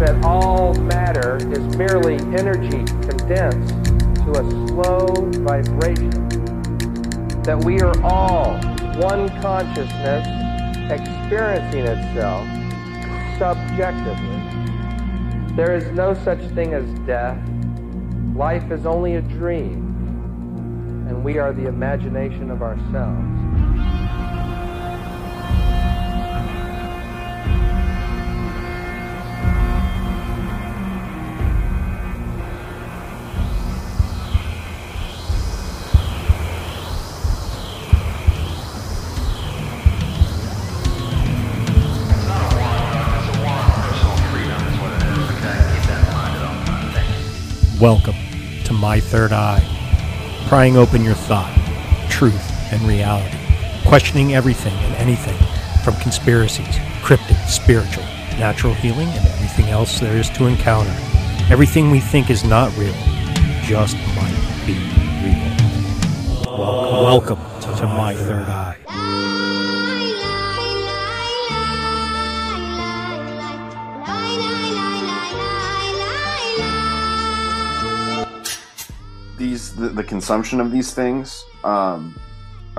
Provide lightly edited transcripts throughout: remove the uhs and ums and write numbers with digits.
That all matter is merely energy condensed to a slow vibration. That we are all one consciousness experiencing itself subjectively. There is no such thing as death. Life is only a dream, and we are the imagination of ourselves. Welcome to My Third Eye, prying open your thought, truth, and reality, questioning everything and anything from conspiracies, cryptid, spiritual, natural healing, and everything else there is to encounter. Everything we think is not real, just might be real. Welcome to My Third Eye. The consumption of these things, I've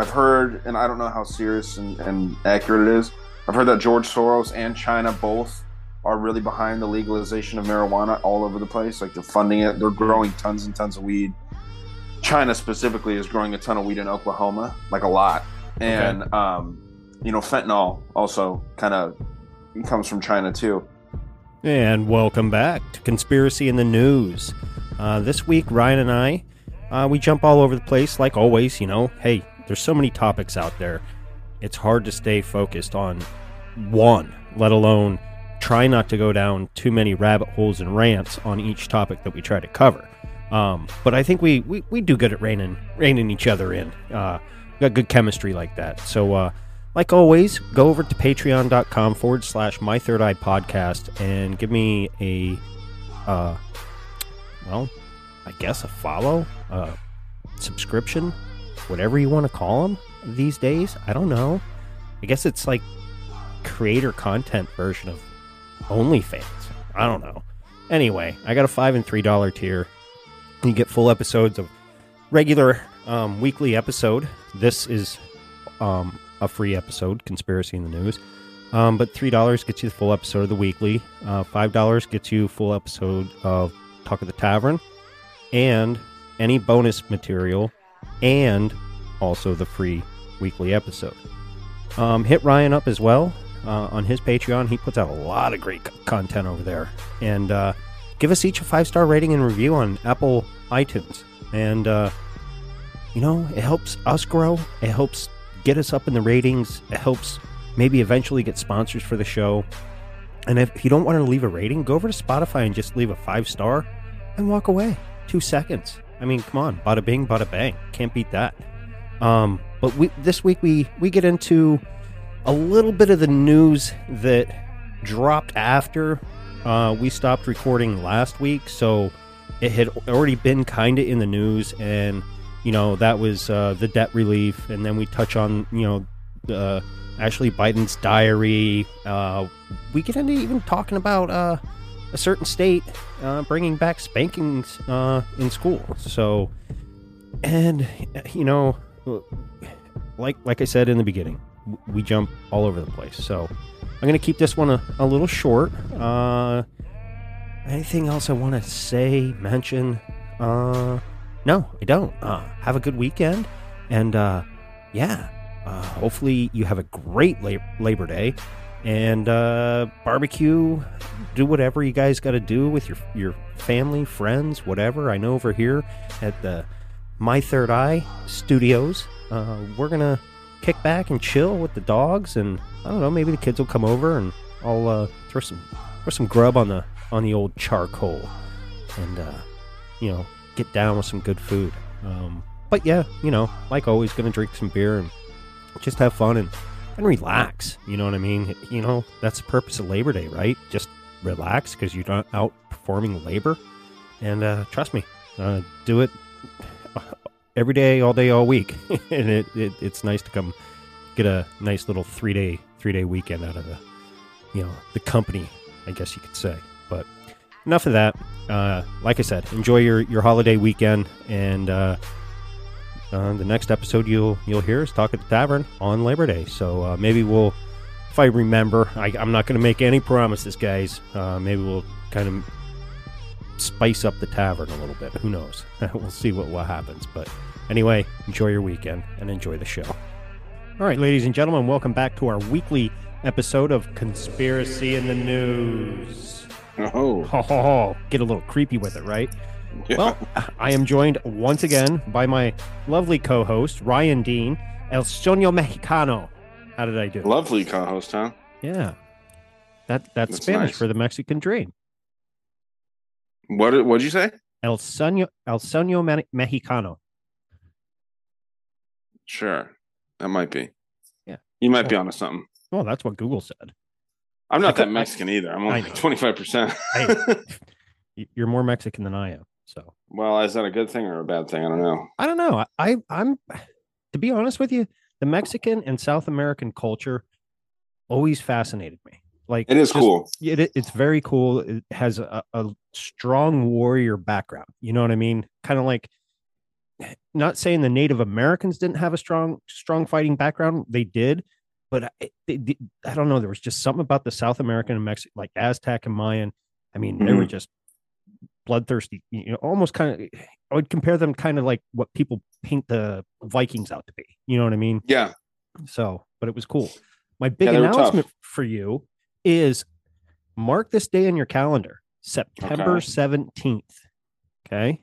heard, and I don't know how serious and accurate it is, I've heard that George Soros and China both are really behind the legalization of marijuana all over the place. Like, they're funding it. They're growing tons and tons of weed. China specifically is growing a ton of weed in Oklahoma, like a lot. And, okay. You know, fentanyl also kind of comes from China, too. And welcome back to Conspiracy in the News. This week, Ryan and I, we jump all over the place, like always, you know. Hey, there's so many topics out there. It's hard to stay focused on one, let alone try not to go down too many rabbit holes and rants on each topic that we try to cover. But I think we do good at reining each other in. We got good chemistry like that. So, like always, go over to patreon.com/mythirdeyepodcast and give me a, well, I guess a follow, subscription, whatever you want to call them these days. I don't know. I guess it's like creator content version of OnlyFans. I don't know. Anyway, I got a $5 and $3 tier. You get full episodes of regular weekly episode. This is a free episode, Conspiracy in the News. But $3 gets you the full episode of the weekly. $5 gets you full episode of Talk of the Tavern. And any bonus material and also the free weekly episode. Hit Ryan up as well on his Patreon. He puts out a lot of great content over there. And give us each a 5-star rating and review on Apple iTunes. And, you know, it helps us grow. It helps get us up in the ratings. It helps maybe eventually get sponsors for the show. And if you don't want to leave a rating, go over to Spotify and just leave a 5-star and walk away. 2 seconds. I mean, come on. Bada bing, bada bang. Can't beat that. But this week we get into a little bit of the news that dropped after we stopped recording last week. So it had already been kind of in the news, and, you know, that was the debt relief. And then we touch on, you know, Ashley Biden's diary. We get into even talking about a certain state bringing back spankings in school. So, and, you know, like I said in the beginning, we jump all over the place. So I'm going to keep this one a little short. Anything else I want to say, mention? No, I don't. Have a good weekend. And, yeah, hopefully you have a great Labor Day. And barbecue, do whatever you guys got to do with your family, friends, whatever. I know over here at the My Third Eye Studios, we're going to kick back and chill with the dogs, and I don't know, maybe the kids will come over, and I'll throw some grub on the old charcoal, and you know, get down with some good food. But yeah, you know, like always, gonna drink some beer and just have fun and relax. You know what I mean? You know, that's the purpose of Labor Day, right? Just relax, because you're not out performing labor. And trust me, do it every day, all day, all week. And it's nice to come get a nice little three-day weekend out of the, you know, the company, I guess you could say. But enough of that. Like I said, enjoy your holiday weekend, and the next episode you'll hear is Talk at the Tavern on Labor Day. So maybe we'll, if I remember, I'm not going to make any promises, guys. Maybe we'll kind of spice up the tavern a little bit. Who knows? We'll see what happens. But anyway, enjoy your weekend and enjoy the show. All right, ladies and gentlemen, welcome back to our weekly episode of Conspiracy in the News. Oh. Get a little creepy with it, right? Yeah. Well, I am joined once again by my lovely co-host, Ryan Dean, El Sueño Mexicano. How did I do? Lovely co-host, huh? Yeah. That's Spanish nice. For the Mexican dream. What did you say? El Sueño Mexicano. Sure. That might be. Yeah. You might be onto something. Well, that's what Google said. I'm not that Mexican either. I'm only 25%. You're more Mexican than I am. So, well, is that a good thing or a bad thing? I don't know. I'm to be honest with you, the Mexican and South American culture always fascinated me. Like, it is just cool. It's very cool. It has a strong warrior background. You know what I mean? Kind of like, not saying the Native Americans didn't have a strong fighting background. They did. But I don't know. There was just something about the South American and Mexican, like Aztec and Mayan. I mean, they were just bloodthirsty. You know, almost kind of, I would compare them kind of like what people paint the Vikings out to be. You know what I mean? Yeah. So, but it was cool. My big announcement for you is, mark this day in your calendar, September 17th. Okay.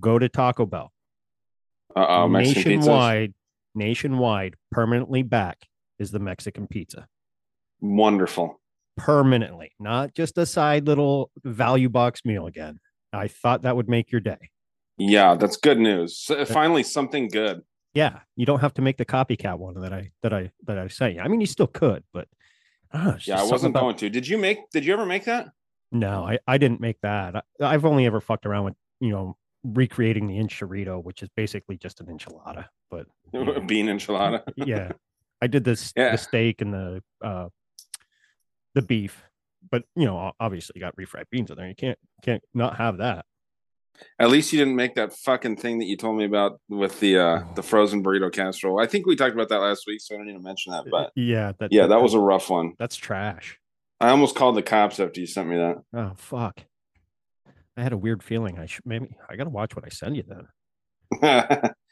Go to Taco Bell. Nationwide, permanently back is the Mexican pizza. Wonderful. Permanently, not just a side little value box meal again. I thought that would make your day. Yeah, that's good news. Finally, something good. Yeah, you don't have to make the copycat one that I say. I mean, you still could, but I wasn't going to. Did you ever make that? No, I didn't make that. I've only ever fucked around with, you know, recreating the enchilada, which is basically just an enchilada, but you know, a bean enchilada. Yeah, I did this the steak and the beef, but you know, obviously you got refried beans in there. You can't not have that. At least you didn't make that fucking thing that you told me about with the frozen burrito casserole. I think we talked about that last week, so I don't need to mention that. But that was a rough one. That's trash. I almost called the cops after you sent me that. Oh fuck! I had a weird feeling. Maybe I gotta watch what I send you then.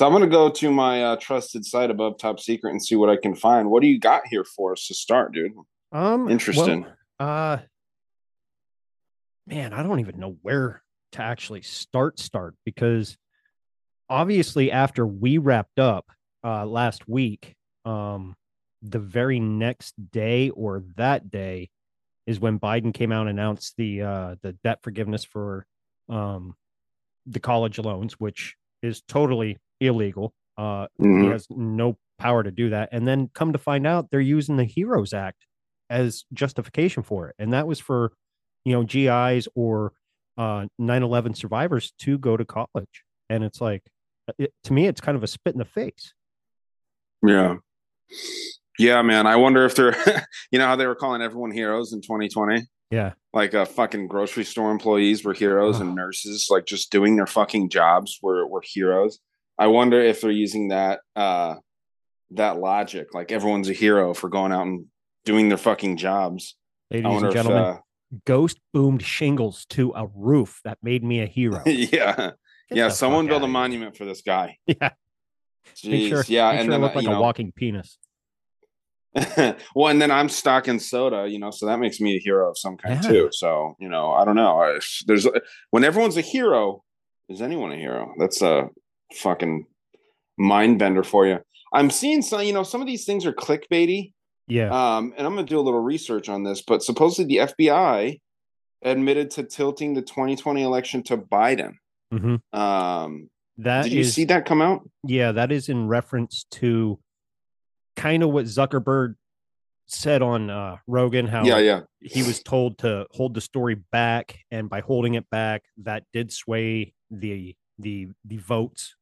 So I'm going to go to my trusted site above Top Secret and see what I can find. What do you got here for us to start, dude? Interesting. Well, man, I don't even know where to actually start because obviously after we wrapped up last week, the very next day or that day is when Biden came out and announced the debt forgiveness for the college loans, which is totally illegal. He has no power to do that. And then come to find out they're using the HEROES Act as justification for it. And that was for, GIs or 9/11 survivors to go to college. And it's like, to me, it's kind of a spit in the face. Yeah. Yeah, man. I wonder if they're, how they were calling everyone heroes in 2020. Yeah. Like fucking grocery store employees were heroes and nurses, like just doing their fucking jobs were heroes. I wonder if they're using that logic. Like everyone's a hero for going out and doing their fucking jobs. Ladies and gentlemen, ghost boomed shingles to a roof. That made me a hero. Yeah. Yeah. Someone build a monument for this guy. Yeah. Jeez. Make sure then it looked like a walking penis. Well, and then I'm stocking soda, so that makes me a hero of some kind too. So, I don't know. There's when everyone's a hero, is anyone a hero? That's a fucking mind bender for you. I'm seeing some, some of these things are clickbaity. Yeah. And I'm going to do a little research on this, but supposedly the FBI admitted to tilting the 2020 election to Biden. Mm-hmm. Did you see that come out? Yeah, that is in reference to kind of what Zuckerberg said on Rogan, how he was told to hold the story back, and by holding it back, that did sway the votes.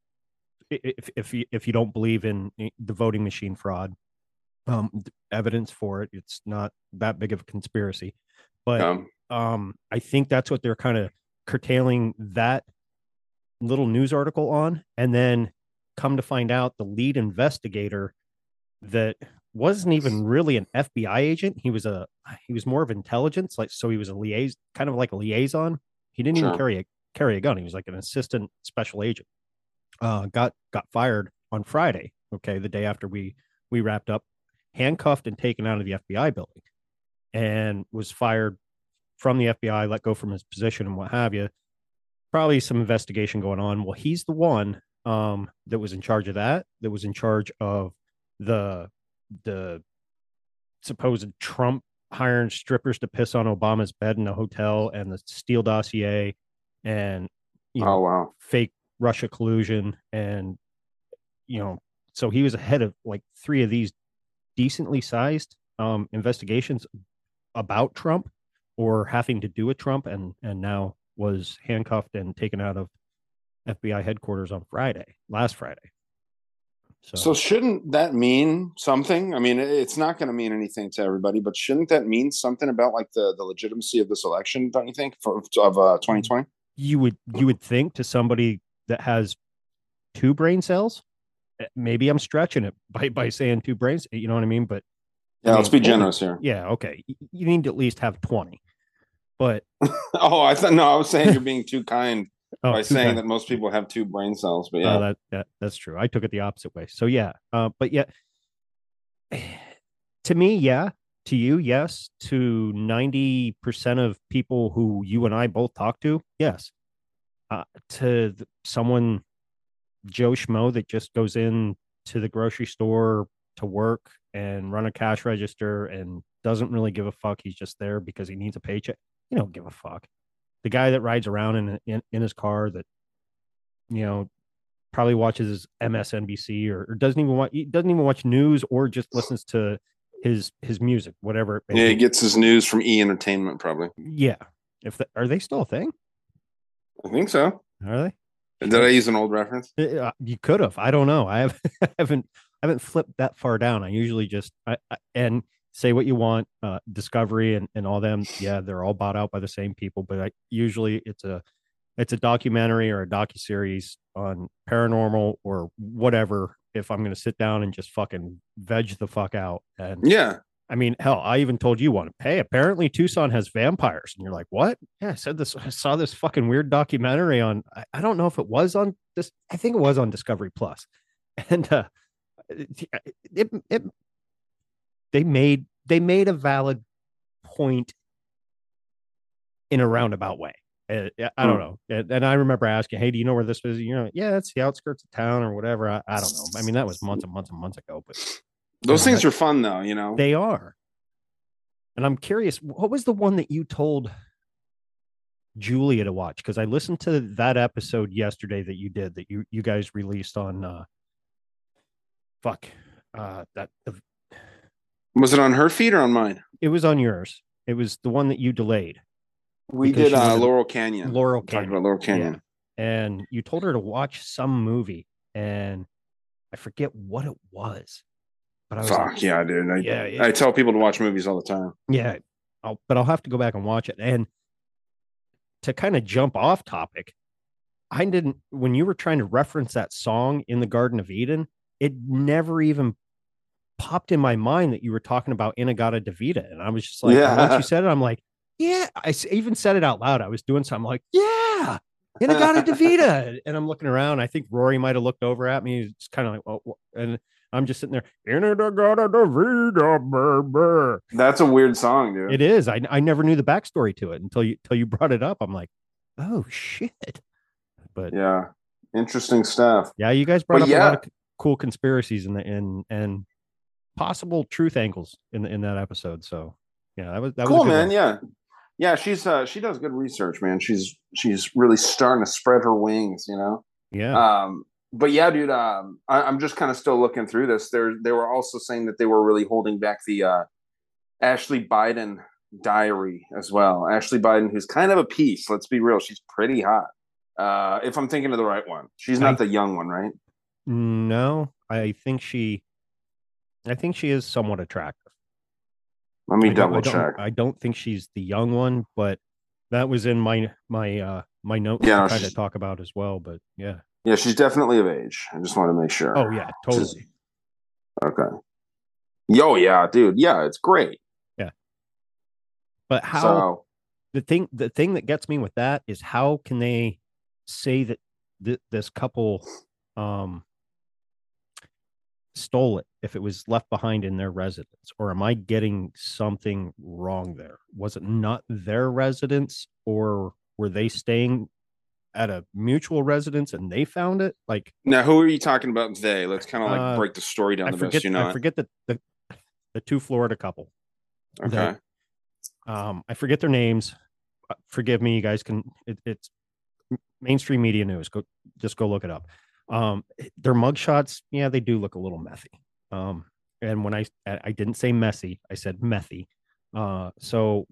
If you don't believe in the voting machine fraud, evidence for it, it's not that big of a conspiracy. But I think that's what they're kind of curtailing that little news article on, and then come to find out the lead investigator that wasn't even really an FBI agent. He was more of intelligence, he was a liaison, kind of like a liaison. He didn't even carry a gun. He was like an assistant special agent. Got fired on Friday. Okay, the day after we wrapped up, handcuffed and taken out of the FBI building, and was fired from the FBI, let go from his position and what have you. Probably some investigation going on. Well, he's the one that was in charge of that. That was in charge of the supposed Trump hiring strippers to piss on Obama's bed in a hotel, and the Steele dossier, and fake Russia collusion, and so he was ahead of like three of these decently sized investigations about Trump or having to do with Trump, and now was handcuffed and taken out of FBI headquarters on last Friday. So shouldn't that mean something? I mean, it's not going to mean anything to everybody, but shouldn't that mean something about like the legitimacy of this election, don't you think, of 2020? You would think, to somebody that has two brain cells. Maybe I'm stretching it by saying two brains, you know what I mean? But yeah, let's be generous here. Yeah, okay. You need to at least have 20. But I was saying you're being too kind by saying that most people have two brain cells. But yeah, that's true. I took it the opposite way. So yeah, but yeah, to me, yeah, to you, yes, to 90% of people who you and I both talk to, yes, to someone Joe Schmo that just goes in to the grocery store to work and run a cash register and doesn't really give a fuck. He's just there because he needs a paycheck. You don't give a fuck. The guy that rides around in his car that, probably watches MSNBC or doesn't even watch news, or just listens to his music, whatever. He gets his news from E! Entertainment, probably. Yeah. Are they still a thing? I think so. Are they? Did I use an old reference? You could have. I don't know. I haven't flipped that far down. I usually just and say what you want. Discovery and all them. Yeah, they're all bought out by the same people. But usually it's a documentary or a docuseries on paranormal or whatever. If I'm going to sit down and just fucking veg the fuck out, and yeah, I mean, hell, I even told you one. Hey, apparently Tucson has vampires. And you're like, what? Yeah, I said this. I saw this fucking weird documentary on, I don't know if it was on this. I think it was on Discovery Plus. And they made a valid point in a roundabout way. I don't know. And I remember asking, hey, do you know where this is? You know, yeah, it's the outskirts of town or whatever. I don't know. I mean, that was months and months and months ago, but those things are fun though, you know. They are. And I'm curious, what was the one that you told Julia to watch? Because I listened to that episode yesterday that you did, that you guys released on was it on her feed or on mine? It was on yours. It was the one that you delayed. We did Laurel Canyon. Laurel Canyon. Talking about Laurel Canyon. Yeah. And you told her to watch some movie, and I forget what it was. But I was yeah, dude. I tell people to watch movies all the time. Yeah, but I'll have to go back and watch it. And to kind of jump off topic, I didn't. When you were trying to reference that song in the Garden of Eden, it never even popped in my mind that you were talking about Inagata DeVita, and I was just like, once you said it, I'm like, yeah. I even said it out loud. I was doing something like, yeah, Inagata DeVita, and I'm looking around. I think Rory might have looked over at me. It's kind of like, oh, and I'm just sitting there. That's a weird song, dude. It is. I never knew the backstory to it until you brought it up. I'm like, oh shit. But yeah, interesting stuff. Yeah, you guys brought up a lot of cool conspiracies and possible truth angles in that episode. So yeah, that was cool, man. One. Yeah. She's she does good research, man. She's really starting to spread her wings, you know. Yeah. But yeah, dude, I'm just kind of still looking through this. They were also saying that they were really holding back the Ashley Biden diary as well. Ashley Biden, who's kind of a piece. Let's be real. She's pretty hot. If I'm thinking of the right one. She's not the young one, right? No, I think she is somewhat attractive. Let me double check. I don't think she's the young one, but that was in my notes to kind of talk about as well. But yeah. Yeah, she's definitely of age. I just want to make sure. Oh, yeah, totally. Okay. Yo, yeah, dude. Yeah, it's great. Yeah. But how... So, the thing that gets me with that is how can they say that this couple stole it if it was left behind in their residence? Or am I getting something wrong there? Was it not their residence, or were they staying at a mutual residence and they found it? Like, now who are you talking about? They, let's kind of break the story down. I forget that the two Florida couple. Okay. They, I forget their names. Forgive me. You guys it's mainstream media news. Go look it up. Their mugshots. Yeah, they do look a little methy. And when I didn't say messy, I said methy. So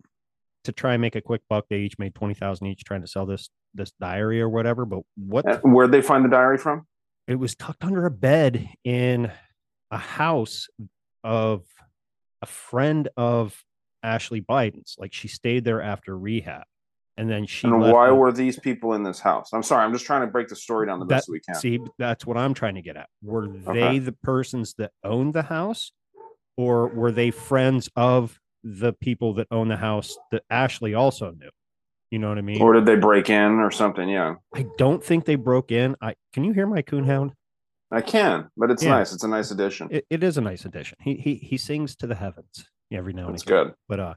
to try and make a quick buck, they each made $20,000 each trying to sell this diary or whatever. But where'd they find the diary from? It was tucked under a bed in a house of a friend of Ashley Biden's. Like, she stayed there after rehab, and then she. And why were these people in this house? I'm sorry, I'm just trying to break the story down the best we can. See, that's what I'm trying to get at. Were they the persons that owned the house, or were they friends of the people that own the house that Ashley also knew? You know what I mean? Or did they break in or something? Yeah. I don't think they broke in. Can you hear my coonhound? I can, but it's nice. It's a nice addition. It is a nice addition. He sings to the heavens every now and again. That's good.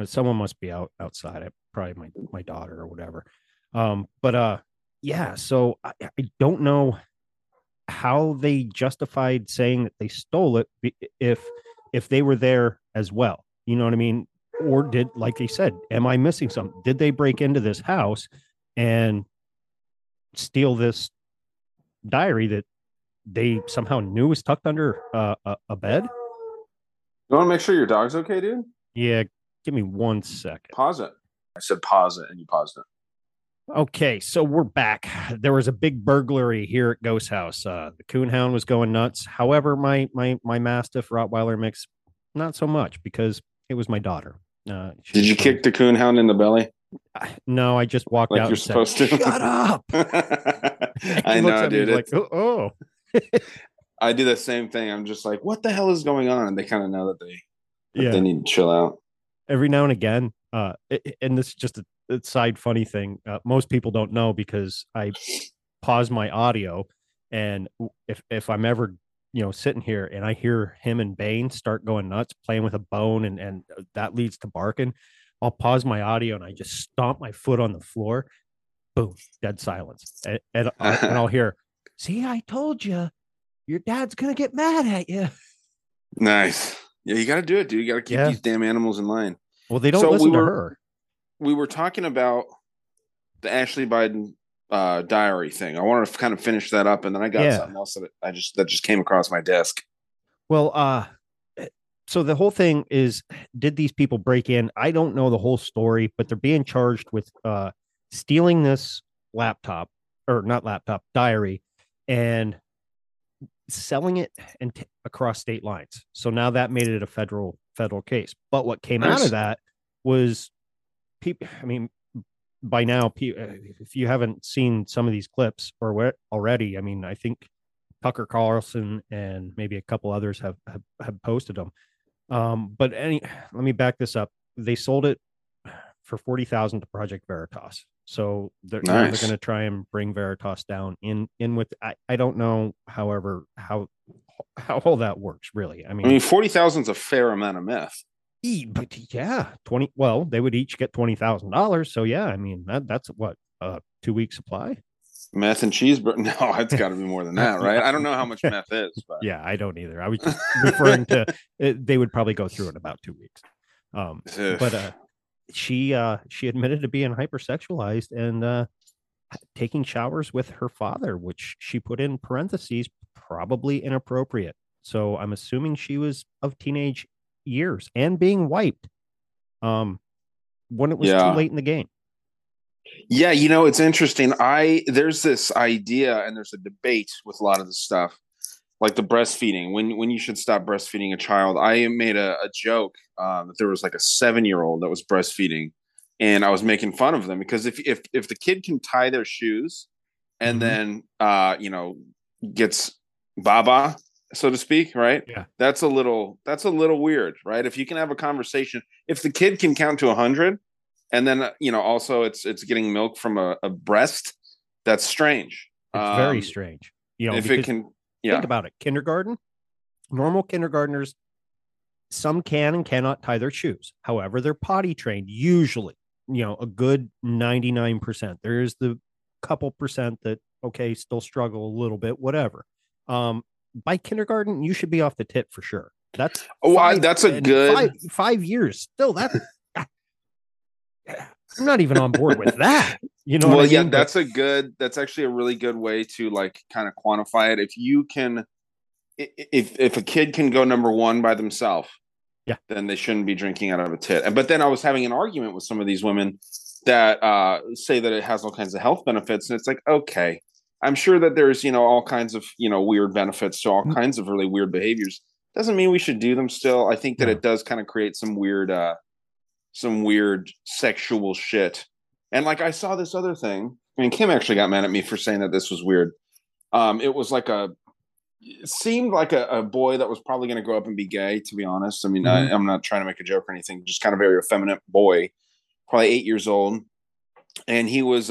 But someone must be outside. Probably my daughter or whatever. So I don't know how they justified saying that they stole it if they were there as well. You know what I mean? Or did, like they said, am I missing something? Did they break into this house and steal this diary that they somehow knew was tucked under a bed? You want to make sure your dog's okay, dude? Yeah, give me 1 second. Pause it. I said pause it, and you paused it. Okay, so we're back. There was a big burglary here at Ghost House. The coonhound was going nuts. However, my Mastiff Rottweiler mix, not so much, because it was my daughter. Did you kick the coonhound in the belly? No, I just walked out. You're supposed to. Shut up! I know, dude. Like, oh. I do the same thing. I'm just like, what the hell is going on? And they kind of know that they Yeah. They need to chill out. Every now and again, and this is just a side funny thing. Most people don't know because I pause my audio, and if I'm ever, you know, sitting here and I hear him and Bane start going nuts, playing with a bone, and that leads to barking, I'll pause my audio and I just stomp my foot on the floor. Boom, dead silence. And I'll hear, see, I told you, your dad's going to get mad at you. Nice. Yeah, you got to do it, dude. You got to keep these damn animals in line. Well, they don't listen to her. We were talking about the Ashley Biden diary thing. I wanted to kind of finish that up, and then I got something else that I just came across my desk. Well, so the whole thing is, did these people break in? I don't know the whole story, but they're being charged with stealing this diary and selling it and across state lines. So now that made it a federal case. But what came out of that was people, I mean, by now, if you haven't seen some of these clips or where already, I mean, I think Tucker Carlson and maybe a couple others have posted them. Let me back this up. They sold it for $40,000 to Project Veritas. So they're going to try and bring Veritas down in with, I don't know, however, how all that works really. I mean, 40,000 is a fair amount of meth. But yeah, they would each get $20,000. So yeah, I mean, that's what, 2 week supply. Meth and cheeseburger. No, it's got to be more than that, right? I don't know how much meth is. But. Yeah, I don't either. I was just referring to, they would probably go through in about 2 weeks. She admitted to being hypersexualized and taking showers with her father, which she put in parentheses, probably inappropriate. So I'm assuming she was of teenage years and being wiped when it was too late in the game. Yeah, you know, it's interesting. There's this idea and there's a debate with a lot of this stuff, like the breastfeeding, when you should stop breastfeeding a child. I made a joke that there was like a 7-year-old that was breastfeeding, and I was making fun of them because if the kid can tie their shoes and then gets baba, so to speak, right? Yeah, that's a little weird, right? If you can have a conversation, if the kid can count to 100. And then, you know, also it's getting milk from a breast. That's strange. It's very strange. You know, if it can, think about it. Kindergarten, normal kindergartners, some can and cannot tie their shoes. However, they're potty trained. Usually, you know, a good 99%. There is the couple percent that, okay, still struggle a little bit, whatever. By kindergarten, you should be off the tit for sure. That's a good 5 years. Still, that's. I'm not even on board with that. You know, well, yeah, mean? That's actually a really good way to like kind of quantify it. If you can, if a kid can go number one by themselves, then they shouldn't be drinking out of a tit. But then I was having an argument with some of these women that say that it has all kinds of health benefits. And it's like, okay, I'm sure that there's, you know, all kinds of, you know, weird benefits to all kinds of really weird behaviors. Doesn't mean we should do them still. I think that it does kind of create some weird sexual shit. And like, I saw this other thing. I mean, Kim actually got mad at me for saying that this was weird. It was like it seemed like a boy that was probably going to grow up and be gay, to be honest. I mean, I'm not trying to make a joke or anything, just kind of very effeminate boy, probably 8 years old. And he was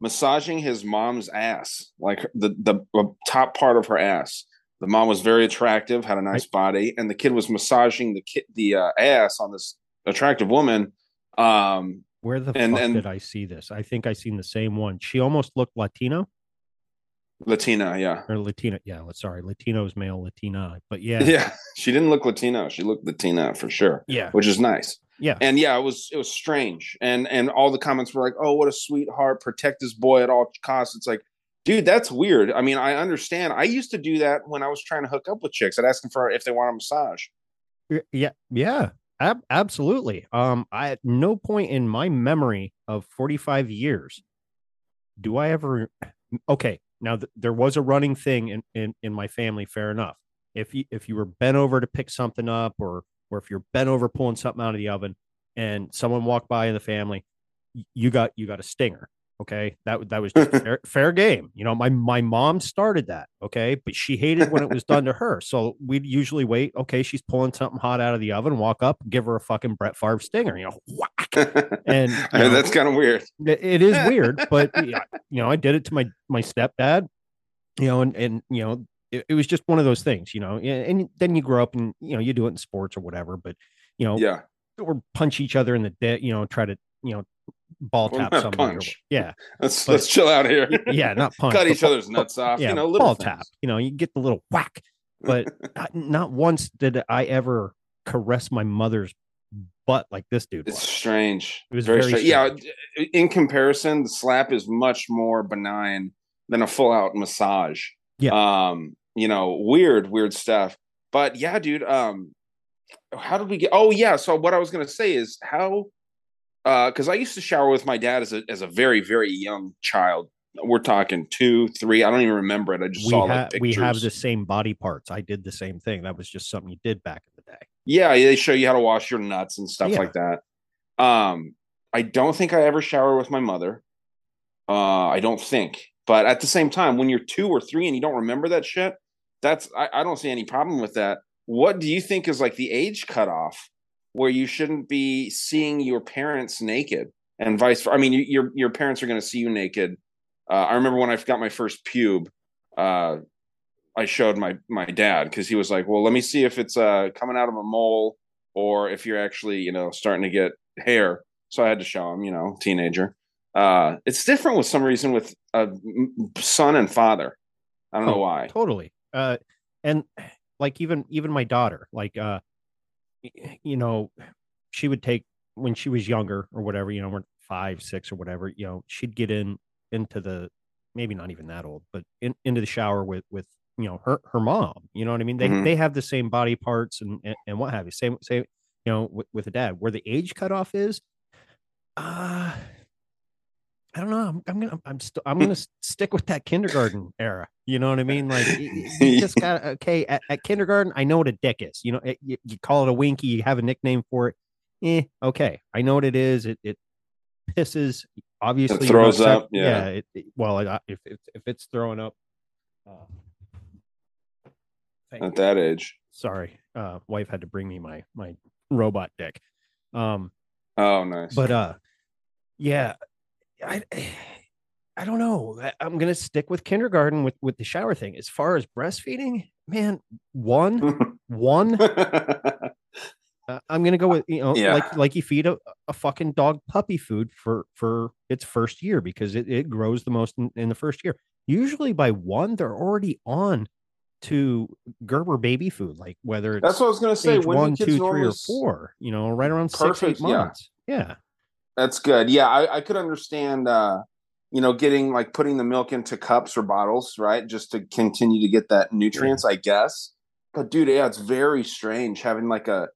massaging his mom's ass, like the top part of her ass. The mom was very attractive, had a nice body. And the kid was massaging the ass on this attractive woman. Where the fuck did I see this? I think I seen the same one. She almost looked Latina, yeah, or Latina, yeah. Sorry, Latino's male, Latina, but yeah, she didn't look Latino. She looked Latina for sure, yeah, which is nice, yeah. And yeah, it was strange, and all the comments were like, "Oh, what a sweetheart! Protect this boy at all costs." It's like, dude, that's weird. I mean, I understand. I used to do that when I was trying to hook up with chicks. I'd ask them for if they want a massage. Yeah. Absolutely. I at no point in my memory of 45 years do I ever. Okay, now there was a running thing in my family. Fair enough. If you were bent over to pick something up, or if you're bent over pulling something out of the oven, and someone walked by in the family, you got a stinger. Okay. That was just fair game. You know, my mom started that. Okay. But she hated when it was done to her. So we'd usually wait. Okay. She's pulling something hot out of the oven, walk up, give her a fucking Brett Favre stinger, you know, whack. And that's kind of weird. It is weird, but I did it to my stepdad, and it was just one of those things, and then you grow up and, you do it in sports or whatever, but, yeah, or punch each other in the dick, try to, ball tap somebody. Yeah. Let's chill out here. Yeah. Not punch. Cut each other's nuts off. Yeah, ball tap, you get the little whack, but not once did I ever caress my mother's butt like this dude. It's strange. It was very strange. Yeah. In comparison, the slap is much more benign than a full out massage. Yeah. Weird stuff. But yeah, dude, how did we get? Oh yeah. So what I was going to say is how, cause I used to shower with my dad as a very, very young child. We're talking 2, 3. I don't even remember it. I just saw the pictures. We have the same body parts. I did the same thing. That was just something you did back in the day. Yeah. They show you how to wash your nuts and stuff like that. I don't think I ever showered with my mother. I don't think. But at the same time, when you're 2 or 3 and you don't remember that shit, I don't see any problem with that. What do you think is like the age cutoff where you shouldn't be seeing your parents naked and vice versa? I mean, your parents are going to see you naked. I remember when I got my first pube, I showed my dad because he was like, well, let me see if it's coming out of a mole or if you're actually, starting to get hair. So I had to show him, teenager. It's different with some reason with a son and father. I don't know why. Totally. And like, even my daughter, like, she would take when she was younger or whatever, we're 5, 6 or whatever, she'd get into the, maybe not even that old, but into the shower with, her mom, you know what I mean? They, mm-hmm. they have the same body parts and what have you, same, with a dad. Where the age cutoff is, I don't know. I'm gonna stick with that kindergarten era. You know what I mean? Like, you just got okay at kindergarten. I know what a dick is. You call it a winky. You have a nickname for it. Okay, I know what it is. It pisses. Obviously, it throws up. Yeah. If it's throwing up, at that age. Sorry, wife had to bring me my robot dick. Oh, nice. But yeah. I don't know. I'm going to stick with kindergarten with the shower thing. As far as breastfeeding, man, one. I'm going to go with, like you feed a fucking dog puppy food for its first year because it grows the most in the first year. Usually by 1, they're already on to Gerber baby food. Like whether it's that's what I was going to say. When 1, 2, 3, or 4, right around perfect, 6, 8 months. Yeah. That's good. Yeah, I could understand, getting like putting the milk into cups or bottles, right? Just to continue to get that nutrients, I guess. But dude, yeah, it's very strange having like a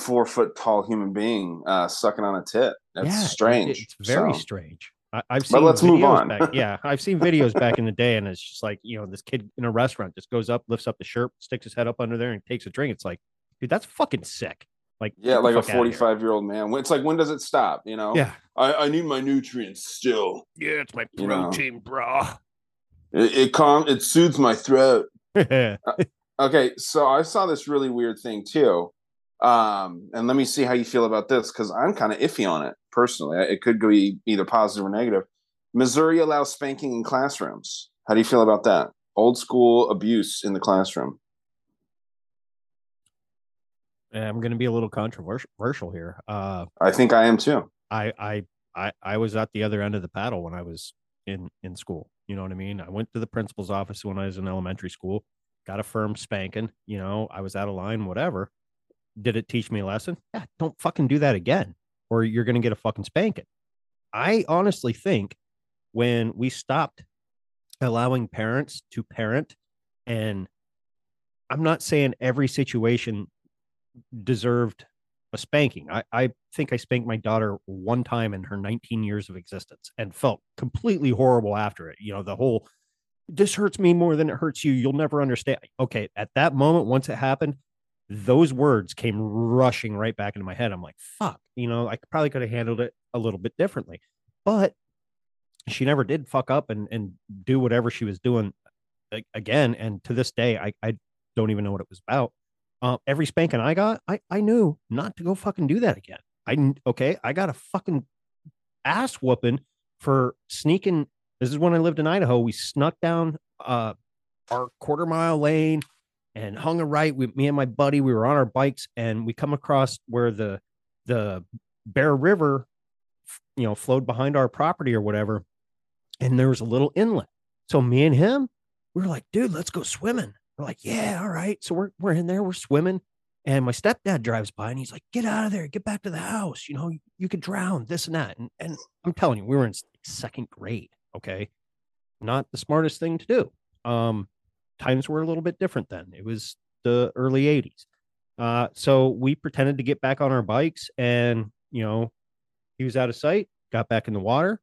4-foot-tall human being sucking on a tit. That's strange. It's very strange. I've seen. But let's move on. I've seen videos back in the day, and it's just like this kid in a restaurant just goes up, lifts up the shirt, sticks his head up under there, and takes a drink. It's like, dude, that's fucking sick. Like, yeah, like a 45-year-old man. It's like, when does it stop? Yeah, I need my nutrients still. Yeah, it's my protein, bra. It soothes my throat. Okay, so I saw this really weird thing too, and let me see how you feel about this because I'm kind of iffy on it personally. It could go either positive or negative. Missouri allows spanking in classrooms. How do you feel about that? Old school abuse in the classroom. I'm going to be a little controversial here. I think I am too. I was at the other end of the paddle when I was in school. You know what I mean? I went to the principal's office when I was in elementary school, got a firm spanking, I was out of line, whatever. Did it teach me a lesson? Yeah, don't fucking do that again, or you're going to get a fucking spanking. I honestly think when we stopped allowing parents to parent, and I'm not saying every situation deserved a spanking. I think I spanked my daughter one time in her 19 years of existence and felt completely horrible after it. The whole, this hurts me more than it hurts you. You'll never understand. Okay. At that moment, once it happened, those words came rushing right back into my head. I'm like, fuck, I probably could have handled it a little bit differently, but she never did fuck up and do whatever she was doing again. And to this day, I don't even know what it was about. Every spanking I got, I knew not to go fucking do that again. I got a fucking ass whooping for sneaking. This is when I lived in Idaho. We snuck down our 1/4 mile lane and hung a right. Me and my buddy, we were on our bikes and we come across where the Bear River, you know, flowed behind our property or whatever. And there was a little inlet. So me and him, we were like, dude, let's go swimming. We're like, yeah, all right. So we're in there, we're swimming. And my stepdad drives by and he's like, get out of there, get back to the house. You know, you could drown, this and that. And I'm telling you, we were in 2nd grade. Okay. Not the smartest thing to do. Times were a little bit different then. It was the early 80s. So we pretended to get back on our bikes and, you know, he was out of sight, got back in the water.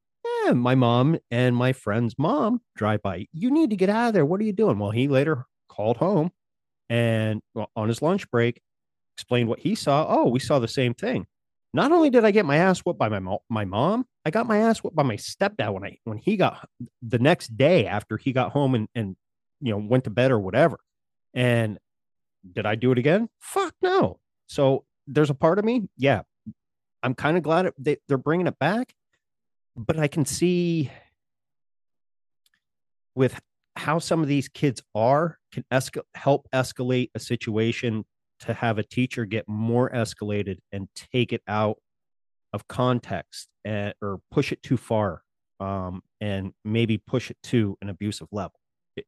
Yeah, my mom and my friend's mom drive by. You need to get out of there. What are you doing? Well, he later called home and on his lunch break explained what he saw. Oh, we saw the same thing. Not only did I get my ass whooped by my mom, I got my ass whooped by my stepdad when he got the next day after he got home and you know, went to bed or whatever. And did I do it again? Fuck no. So there's a part of me. Yeah. I'm kind of glad they're bringing it back, but I can see with how some of these kids help escalate a situation to have a teacher get more escalated and take it out of context or push it too far and maybe push it to an abusive level.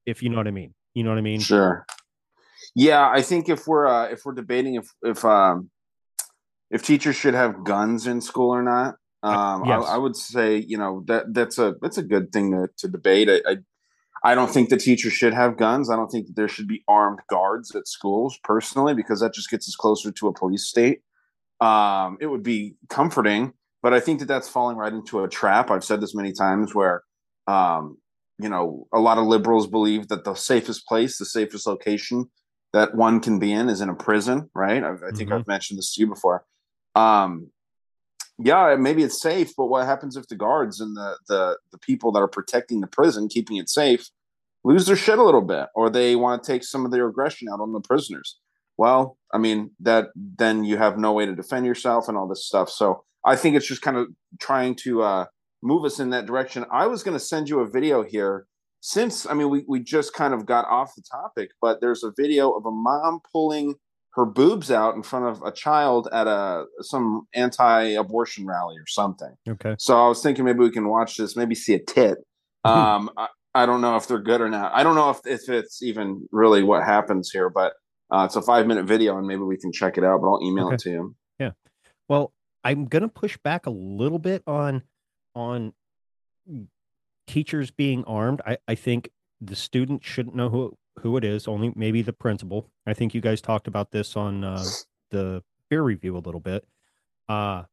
If you know what I mean, Sure. Yeah. I think if we're debating, if teachers should have guns in school or not, yes. I would say, you know, that's a good thing to debate. I don't think the teachers should have guns. I don't think that there should be armed guards at schools personally, because that just gets us closer to a police state. It would be comforting, but I think that that's falling right into a trap. I've said this many times where, you know, a lot of liberals believe that the safest place, the safest location that one can be in is in a prison, right? I think I've mentioned this to you before. Yeah, maybe it's safe, but what happens if the guards and the people that are protecting the prison, keeping it safe, lose their shit a little bit, or they want to take some of their aggression out on the prisoners? Well, I mean, that then you have no way to defend yourself and all this stuff. So I think it's just kind of trying to move us in that direction. I was going to send you a video here. Since, I mean, we just kind of got off the topic, but there's a video of a mom pulling her boobs out in front of a child at some anti-abortion rally or something. Okay. So I was thinking maybe we can watch this, maybe see a tit. I don't know if they're good or not. I don't know if it's even really what happens here, but it's a 5-minute video and maybe we can check it out, but I'll email it to you. Yeah. Well, I'm going to push back a little bit on teachers being armed. I think the student shouldn't know who it is, only maybe the principal. I think you guys talked about this on the peer review a little bit. And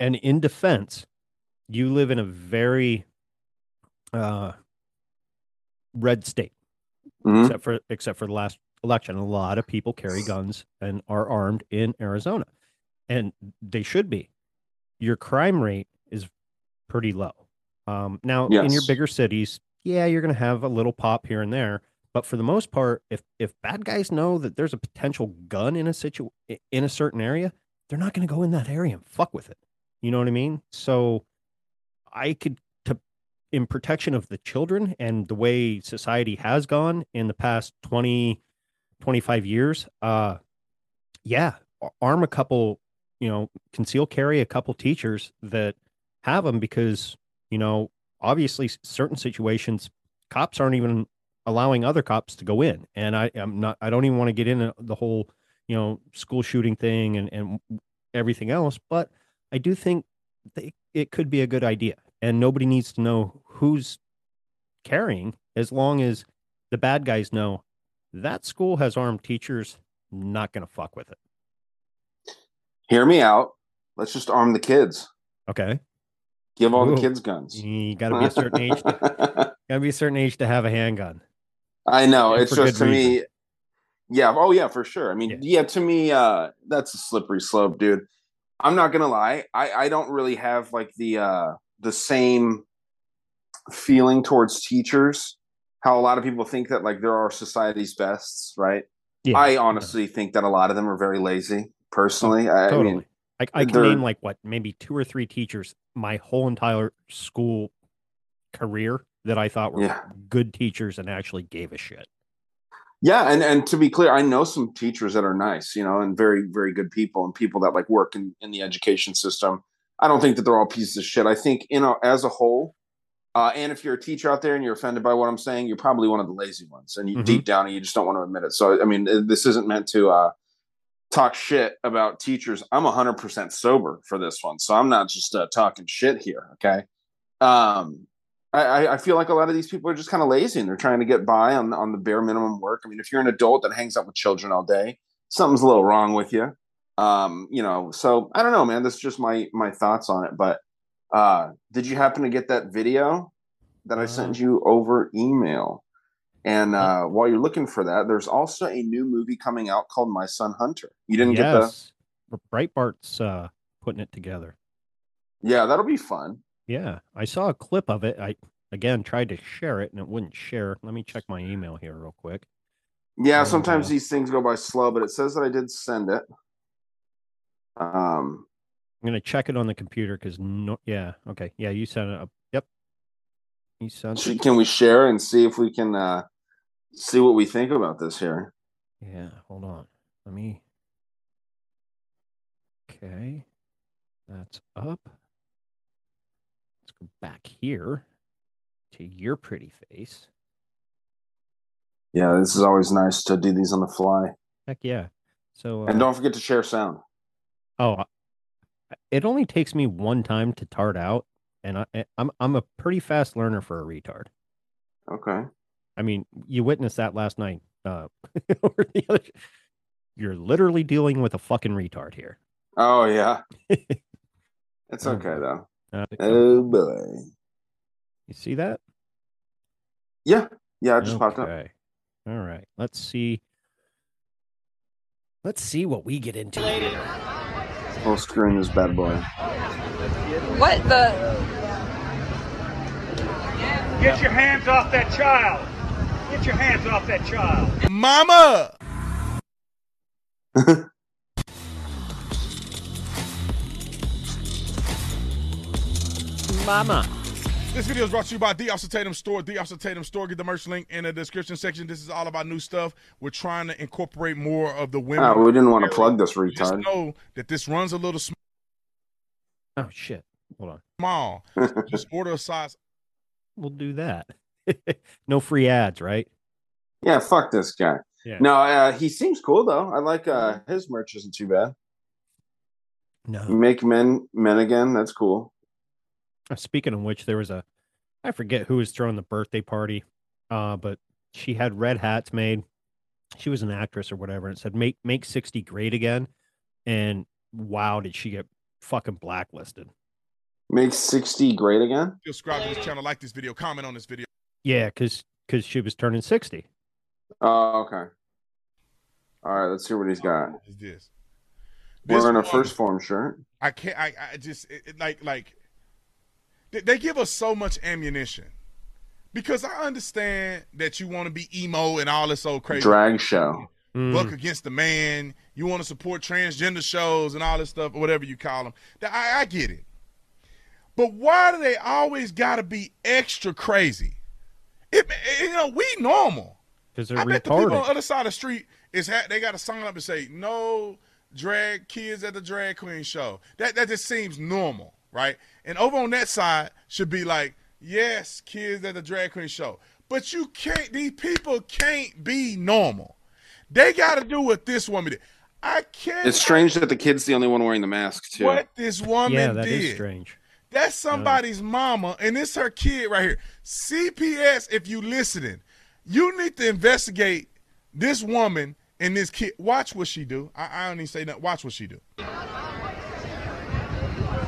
in defense, you live in a very red state, except for the last election. A lot of people carry guns and are armed in Arizona, and they should be. Your crime rate is pretty low. Now in your bigger cities, you're going to have a little pop here and there, but for the most part, if bad guys know that there's a potential gun in a certain area, they're not going to go in that area and fuck with it. You know what I mean? So in protection of the children and the way society has gone in the past 20, 25 years, arm a couple, you know, conceal carry a couple teachers that have them, because, you know, obviously certain situations, cops aren't even allowing other cops to go in. And I don't even want to get into the whole, you know, school shooting thing and everything else, but I do think it could be a good idea, and nobody needs to know who's carrying, as long as the bad guys know that school has armed teachers, not going to fuck with it. Hear me out. Let's just arm the kids. Okay. Give all the kids guns. You got to be a certain age. To have a handgun. I know. And it's just to reason. Me. Yeah. Oh, yeah, for sure. I mean, to me, that's a slippery slope, dude. I'm not going to lie. I don't really have like the the same feeling towards teachers, how a lot of people think that like there are society's bests, right? Yeah, I honestly think that a lot of them are very lazy, personally. Totally. I mean, I can name like what, maybe 2 or 3 teachers my whole entire school career that I thought were good teachers and actually gave a shit. Yeah. And to be clear, I know some teachers that are nice, you know, and very, very good people, and people that like work in the education system. I don't think that they're all pieces of shit. I think, you know, as a whole, and if you're a teacher out there and you're offended by what I'm saying, you're probably one of the lazy ones, and you deep down, you just don't want to admit it. So, I mean, this isn't meant to talk shit about teachers. I'm 100% sober for this one. So I'm not just talking shit here. Okay. I feel like a lot of these people are just kind of lazy, and they're trying to get by on the bare minimum work. I mean, if you're an adult that hangs out with children all day, something's a little wrong with you. You know, so I don't know, man, that's just my thoughts on it. But did you happen to get that video that I sent you over email? And while you're looking for that, there's also a new movie coming out called My Son Hunter. You didn't get the... Breitbart's putting it together. Yeah, that'll be fun. Yeah, I saw a clip of it. I, again, tried to share it, and it wouldn't share. Let me check my email here real quick. Yeah, sometimes these things go by slow, but it says that I did send it. I'm going to check it on the computer because, okay. Yeah, you sent it up. Yep. You sent it. Can we share and see if we can see what we think about this here? Yeah, hold on. Let me. Okay. That's up. Back here to your pretty face. Yeah, this is always nice to do these on the fly. Heck yeah. So and don't forget to share sound. Oh, it only takes me one time to tart out, and I'm a pretty fast learner for a retard. Okay. I mean, you witnessed that last night. You're literally dealing with a fucking retard here. Oh yeah. It's okay though. Oh boy! You see that? Yeah, yeah. I just popped up. All right, let's see. Let's see what we get into. Full screen this bad boy. What the? Get your hands off that child! Get your hands off that child! Mama! Mama. This video is brought to you by The Officer Tatum Store. The Officer Tatum Store. Get the merch link in the description section. This is all about new stuff. We're trying to incorporate more of the women. Oh, we didn't want to plug this retard. Just know that this runs a little small. Oh, shit. Hold on. Small. Just order a size. We'll do that. No free ads, right? Yeah, fuck this guy. Yeah. No, he seems cool, though. I like his merch isn't too bad. No. Make men again. That's cool. Speaking of which, there was I forget who was throwing the birthday party, but she had red hats made. She was an actress or whatever, and it said, make 60 great again. And wow, did she get fucking blacklisted. Make 60 great again? Subscribe to this channel, like this video, comment on this video. Yeah, because she was turning 60. Oh, okay. All right, let's see what he's got. What is this? Wearing a first form shirt. I can't, I just, like... They give us so much ammunition, because I understand that you want to be emo and all this old crazy drag show, buck against the man. You want to support transgender shows and all this stuff, or whatever you call them. I get it, but why do they always got to be extra crazy? You know, we normal. Because they're retarded. I bet the people on the other side of the street they got to sign up and say no drag kids at the drag queen show. That just seems normal. Right? And over on that side should be like, yes, kids at the drag queen show. But you can't, these people can't be normal. They got to do what this woman did. I can't. It's strange that the kid's the only one wearing the mask, too. What this woman did. Yeah, that is strange. That's somebody's mama, and it's her kid right here. CPS, if you listening, you need to investigate this woman and this kid. Watch what she do. I don't even say nothing. Watch what she do.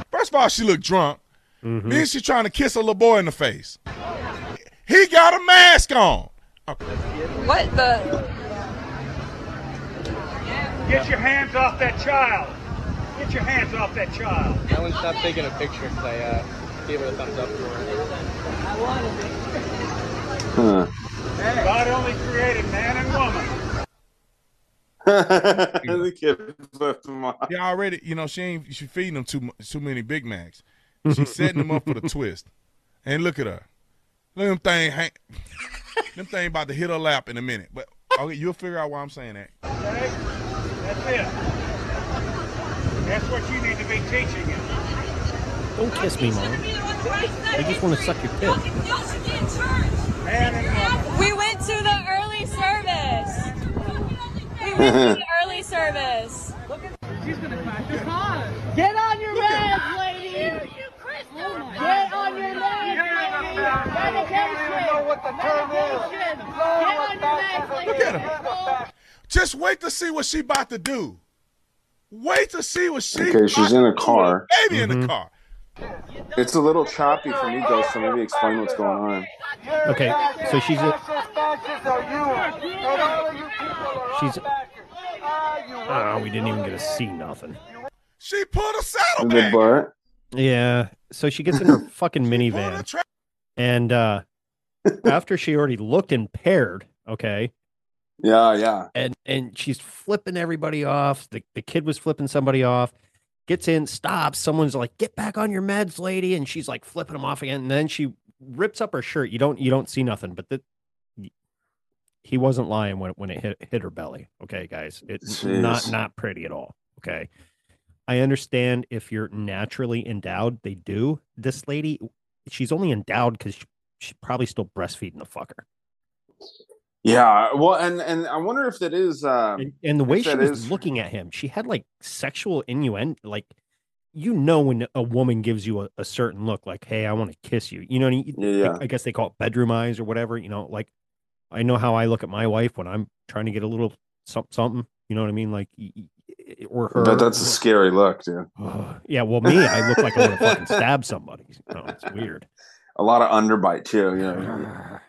First of all, she looked drunk. Then she's trying to kiss a little boy in the face. He got a mask on. Okay. What the? Get your hands off that child. Get your hands off that child. Ellen, stop taking a picture, Clay. give it a thumbs up for her. I want it. Hey, God only created man and woman. She already, you know, she feeding them too many Big Macs. She's setting them up for the twist. And look at her. Look at them thing hang. Them thing about to hit her lap in a minute. But okay, you'll figure out why I'm saying that. Okay, that's it. That's what you need to be teaching him. Don't kiss me, Mom. I just want to suck your dick. We went to the early service. She's going to clash your cause. Get on your meds, lady. Get on your meds, lady. Look at her. Just wait to see what she about to do. Wait to see what she. Okay, she's in a car. Baby in the car. It's a little choppy for me, though, so maybe explain what's going on. Okay, so we didn't even get to see nothing. She put a saddlebag. Yeah, so she gets in her fucking minivan. And after she already looked impaired, okay. Yeah. And she's flipping everybody off. The kid was flipping somebody off. Gets in, stops. Someone's like, "Get back on your meds, lady," and she's like flipping them off again. And then she rips up her shirt. You don't see nothing, but he wasn't lying when it hit her belly. Okay, guys, it's not pretty at all. Okay, I understand if you're naturally endowed, they do. This lady, she's only endowed because she's probably still breastfeeding the fucker. Yeah, well, and I wonder if that is... and the way she was looking at him, she had, like, sexual innuendo. Like, you know when a woman gives you a certain look, like, hey, I want to kiss you. You know what I mean? Yeah. I guess they call it bedroom eyes or whatever. You know, like, I know how I look at my wife when I'm trying to get a little something. You know what I mean? Like, or her. But that's a scary look, dude. Yeah, well, me, I look like I'm going to fucking stab somebody. No, it's weird. A lot of underbite, too. You know.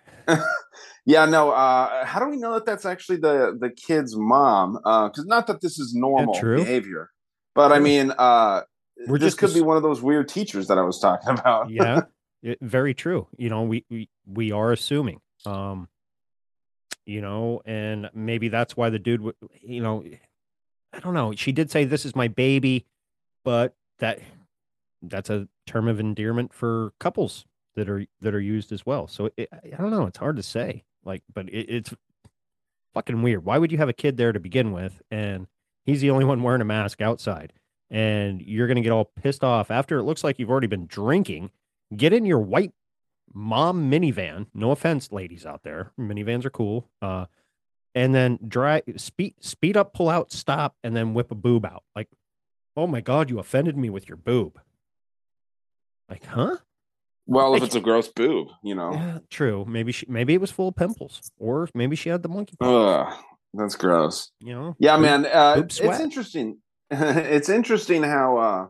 Yeah, no. How do we know that that's actually the kid's mom? Because not that this is normal behavior, but I mean, this could be one of those weird teachers that I was talking about. Yeah, very true. You know, we are assuming, you know, and maybe that's why the dude, you know, I don't know. She did say this is my baby, but that's a term of endearment for couples that are used as well. So I don't know. It's hard to say. Like, but it's fucking weird. Why would you have a kid there to begin with? And he's the only one wearing a mask outside. And you're going to get all pissed off after it looks like you've already been drinking. Get in your white mom minivan. No offense, ladies out there. Minivans are cool. And then speed up, pull out, stop, and then whip a boob out. Like, oh my God, you offended me with your boob. Like, huh? Well, if it's a gross boob, you know. Yeah, true. Maybe it was full of pimples, or maybe she had the monkey. Ugh, that's gross. You know. Yeah, man. It's interesting. It's interesting how,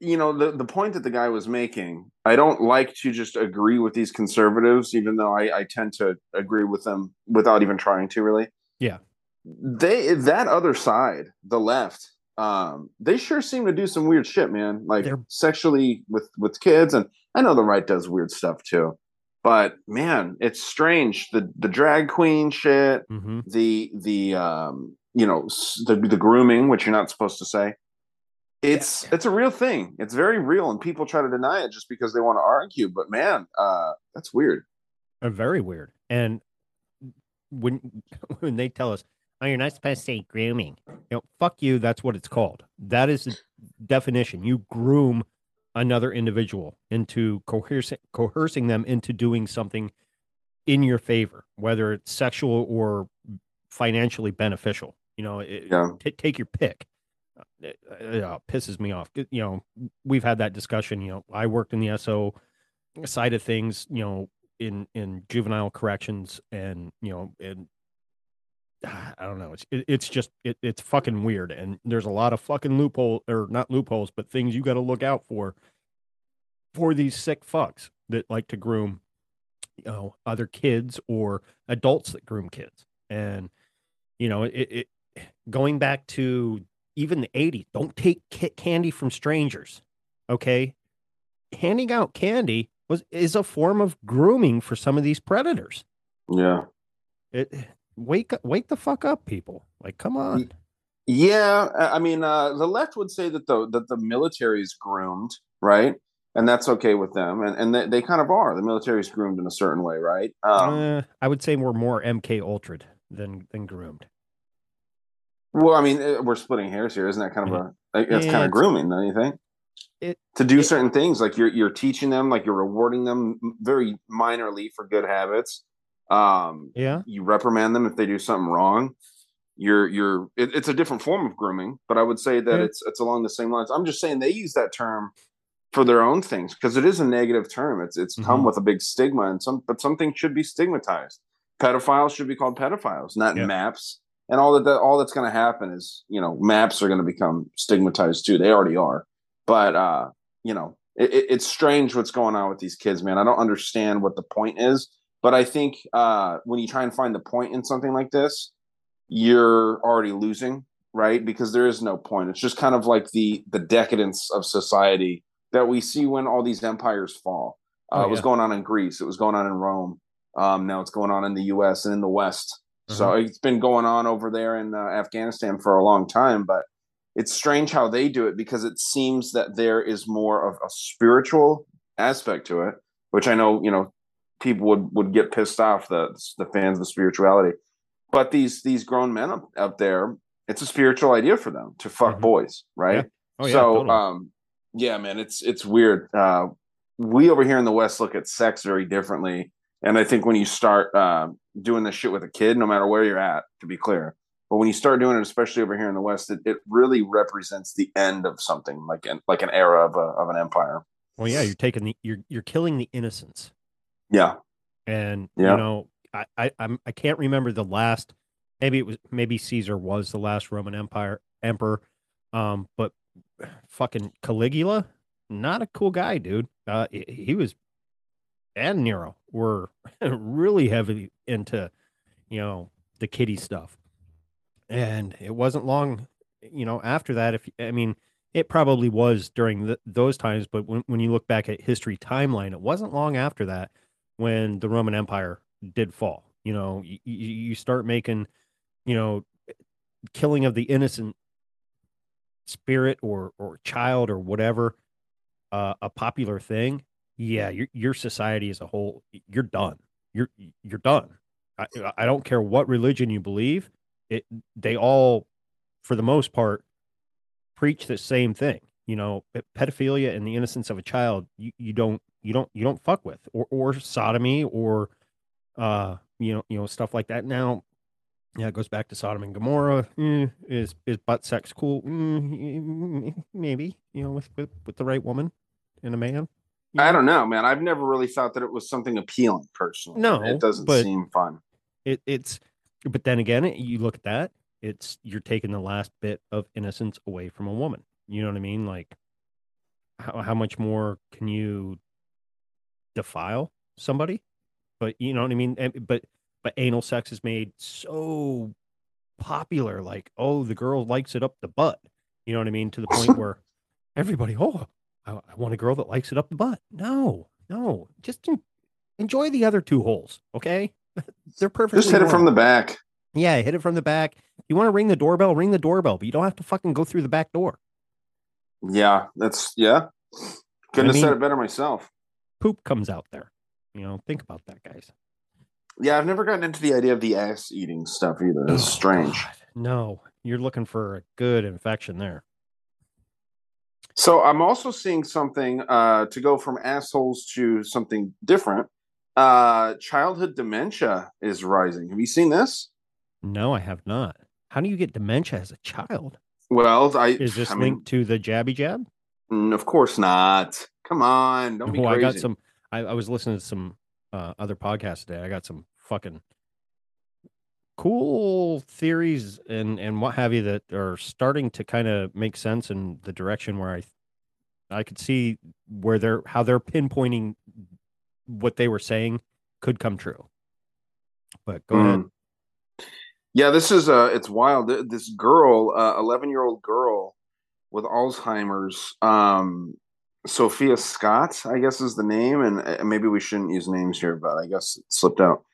you know, the point that the guy was making. I don't like to just agree with these conservatives, even though I tend to agree with them without even trying to. Really. Yeah. That other side, the left. They sure seem to do some weird shit, man. Like sexually with kids, and I know the right does weird stuff too. But man, it's strange the drag queen shit, you know, the grooming, which you're not supposed to say. It's a real thing. It's very real, and people try to deny it just because they want to argue. But man, that's weird. Very weird. And when they tell us, oh, you're not supposed to say grooming. You know, fuck you. That's what it's called. That is the definition. You groom another individual into coercing them into doing something in your favor, whether it's sexual or financially beneficial. You know, take your pick. It pisses me off. You know, we've had that discussion. You know, I worked in the SO side of things. You know, in juvenile corrections, and you know, and I don't know. It's just fucking weird, and there's a lot of fucking not loopholes, but things you got to look out for these sick fucks that like to groom, you know, other kids or adults that groom kids. And you know, it going back to even the '80s. Don't take candy from strangers, okay? handing out candy is a form of grooming for some of these predators. Yeah. Wake the fuck up, people. Like, come on. Yeah. I mean, the left would say that the military is groomed, right? And that's okay with them. And they kind of are. The military is groomed in a certain way, right? I would say we're more MK Ultra'd than groomed. Well, I mean, we're splitting hairs here. Isn't that kind of kind of grooming, don't you think? To do certain things, like you're teaching them, like you're rewarding them very minorly for good habits. You reprimand them if they do something wrong. It's a different form of grooming, but I would say that it's along the same lines. I'm just saying they use that term for their own things because it is a negative term. It's mm-hmm. come with a big stigma, and some things should be stigmatized. Pedophiles should be called pedophiles, not maps. And all that's going to happen is, you know, maps are going to become stigmatized too. They already are. But, you know, it's strange what's going on with these kids, man. I don't understand what the point is. But I think when you try and find the point in something like this, you're already losing, right? Because there is no point. It's just kind of like the decadence of society that we see when all these empires fall. It was going on in Greece. It was going on in Rome. Now it's going on in the U.S. and in the West. Uh-huh. So it's been going on over there in Afghanistan for a long time. But it's strange how they do it because it seems that there is more of a spiritual aspect to it, which I know, you know, people would get pissed off, the fans of the spirituality. But these grown men up there, it's a spiritual idea for them to fuck mm-hmm. boys, right? Yeah. Oh, yeah, so, totally. Yeah, man, it's weird. We over here in the West look at sex very differently. And I think when you start doing this shit with a kid, no matter where you're at, to be clear, but when you start doing it, especially over here in the West, it really represents the end of something, like an era of an empire. Well, yeah, you're killing the innocence. Yeah, and you know, I can't remember the last. Maybe Caesar was the last Roman emperor, but fucking Caligula, not a cool guy, dude. He was, and Nero were really heavily into, you know, the kiddie stuff. And it wasn't long, you know, after that. It probably was during those times, but when you look back at history timeline, it wasn't long after that when the Roman Empire did fall. You know, you start making, you know, killing of the innocent spirit or child or whatever, a popular thing. Yeah, your society as a whole, you're done. You're done. I don't care what religion you believe. They all, for the most part, preach the same thing. You know, pedophilia and the innocence of a child, you don't fuck with, or sodomy, or you know stuff like that. Now, yeah, it goes back to Sodom and Gomorrah. Is butt sex cool? Maybe, you know, with the right woman and a man. I don't know, man. I've never really thought that it was something appealing personally. No, it doesn't seem fun. It's. But then again, you look at that, it's you're taking the last bit of innocence away from a woman. You know what I mean? Like, how much more can you defile somebody? But you know what I mean? And, but anal sex is made so popular. Like, oh, the girl likes it up the butt. You know what I mean? To the point where everybody, oh, I want a girl that likes it up the butt. No. Just enjoy the other two holes, okay? They're perfect. Just hit it from the back. Yeah, hit it from the back. You want to ring the doorbell, but you don't have to fucking go through the back door. Yeah, couldn't have said it better myself. Poop comes out there. You know, think about that, guys. Yeah, I've never gotten into the idea of the ass eating stuff either. It's strange. God, no, you're looking for a good infection there. So I'm also seeing something to go from assholes to something different. Childhood dementia is rising. Have you seen this? No, I have not. How do you get dementia as a child? Well, is this linked to the jabby jab? Of course not. Come on, don't be crazy. I got some. I was listening to some other podcasts today. I got some fucking cool theories and what have you that are starting to kind of make sense in the direction where I could see where how they're pinpointing what they were saying could come true. But go ahead. Yeah, this is it's wild. This girl, 11-year-old girl with Alzheimer's, Sophia Scott, I guess is the name, and maybe we shouldn't use names here, but I guess it slipped out.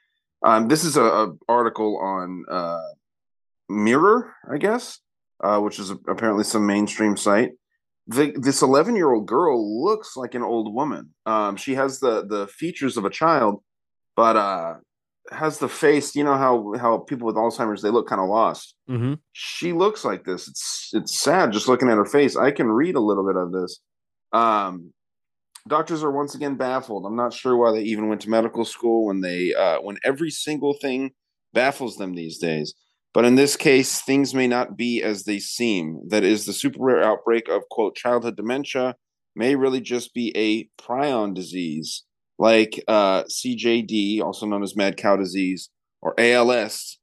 This is an article on Mirror, I guess, which is apparently some mainstream site. This 11-year-old girl looks like an old woman. She has the features of a child, but has the face. You know how people with Alzheimer's, they look kind of lost. Mm-hmm. She looks like this. It's sad just looking at her face. I can read a little bit of this. Doctors are once again baffled. I'm not sure why they even went to medical school when every single thing baffles them these days. But in this case, things may not be as they seem. That is, the super rare outbreak of, quote, childhood dementia may really just be a prion disease, like CJD, also known as mad cow disease, or ALS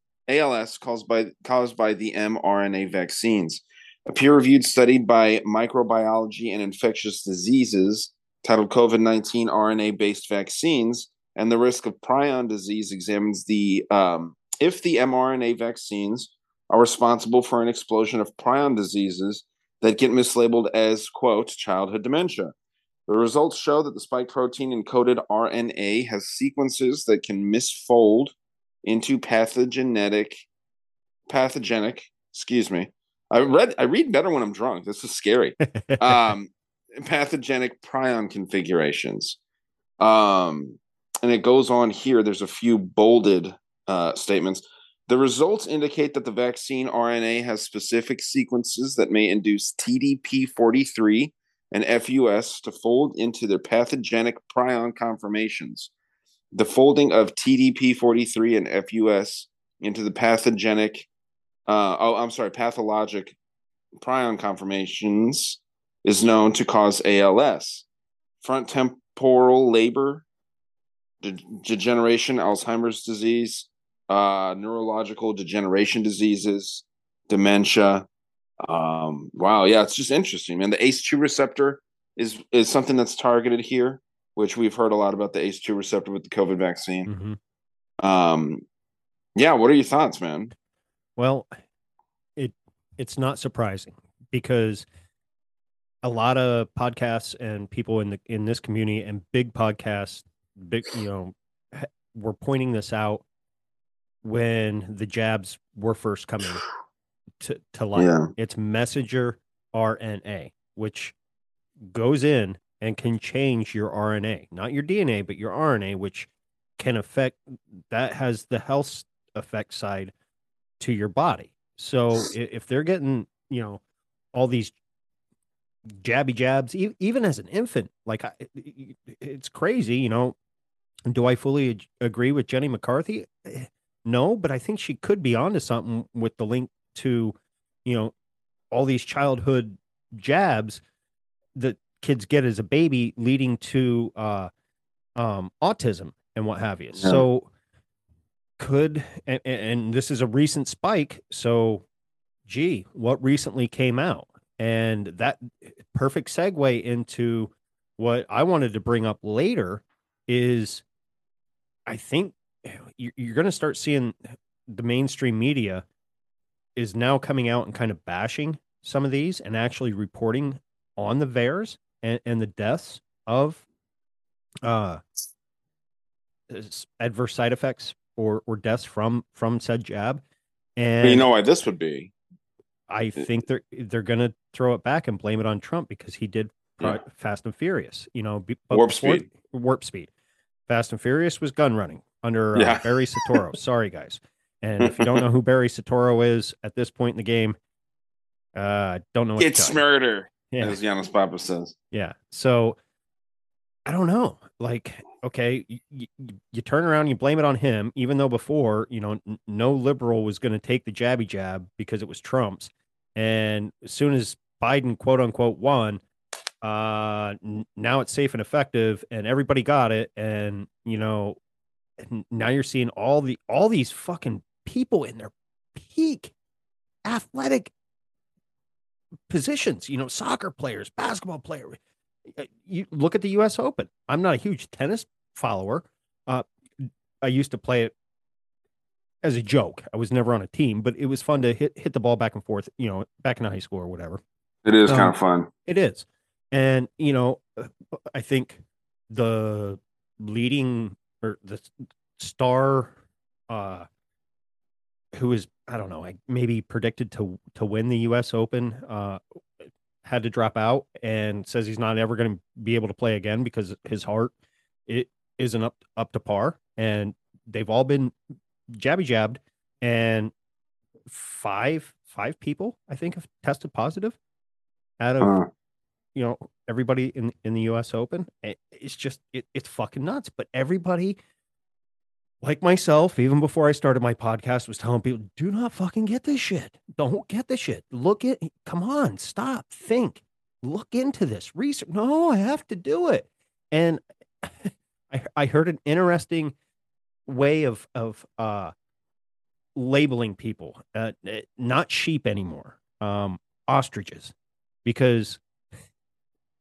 caused by the mRNA vaccines. A peer-reviewed study by Microbiology and Infectious Diseases titled COVID-19 RNA-Based Vaccines and the Risk of Prion Disease examines if the mRNA vaccines are responsible for an explosion of prion diseases that get mislabeled as, quote, childhood dementia. The results show that the spike protein-encoded RNA has sequences that can misfold into pathogenic. I read better when I'm drunk. This is scary. Pathogenic prion configurations. And it goes on here. There's a few bolded statements. The results indicate that the vaccine RNA has specific sequences that may induce TDP43 and FUS to fold into their pathogenic prion conformations. The folding of TDP43 and FUS into the pathologic prion conformations is known to cause ALS, front temporal labor, degeneration, Alzheimer's disease, neurological degeneration diseases, dementia. Wow, yeah, it's just interesting, man. The ACE2 receptor is something that's targeted here, which we've heard a lot about the ACE2 receptor with the COVID vaccine. Mm-hmm. Yeah, what are your thoughts, man? Well, it's not surprising because a lot of podcasts and people in this community and big podcasts, were pointing this out when the jabs were first coming to light. Yeah. It's messenger RNA, which goes in and can change your RNA, not your DNA, but your RNA, which can affect, that has the health effect side to your body. So if they're getting, all these jabby jabs, even as an infant, like it's crazy. Do I fully agree with Jenny McCarthy? No, but I think she could be onto something with the link to, all these childhood jabs that kids get as a baby leading to autism and what have you. Yeah. So could, and this is a recent spike, so gee, what recently came out? And that perfect segue into what I wanted to bring up later is I think you're going to start seeing the mainstream media is now coming out and kind of bashing some of these and actually reporting on the VAERS and the deaths of adverse side effects or deaths from said jab. And but you know why this would be? I think they're going to throw it back and blame it on Trump because he did Fast and Furious, warp speed. Fast and Furious was gun running under Barry Satoro. Sorry, guys. And if you don't know who Barry Satoro is at this point in the game, I don't know. It's murder. Yeah. As Giannis Papa says. Yeah. So I don't know. Like, okay, you turn around, you blame it on him, even though before, no liberal was going to take the jabby jab because it was Trump's. And as soon as Biden, quote unquote, won, now it's safe and effective and everybody got it. And, now you're seeing all these fucking people in their peak athletic positions, soccer players, basketball players. You look at the U.S. Open. I'm not a huge tennis follower. I used to play it as a joke. I was never on a team, but it was fun to hit the ball back and forth, back in high school or whatever. It is kind of fun. It is. And, you know, I think the leading or the star who is, I don't know, like maybe predicted to win the U.S. Open had to drop out and says he's not ever going to be able to play again because his heart it isn't up to par. And they've all been jabbed, and five people, I think, have tested positive out of, you know, everybody in the U.S. Open. It's just, it's fucking nuts. But everybody, like myself, even before I started my podcast, was telling people, do not fucking get this shit. Don't get this shit. Come on, stop, think, look into this, research. No, I have to do it. And I heard an interesting way of labeling people, not sheep anymore, ostriches, because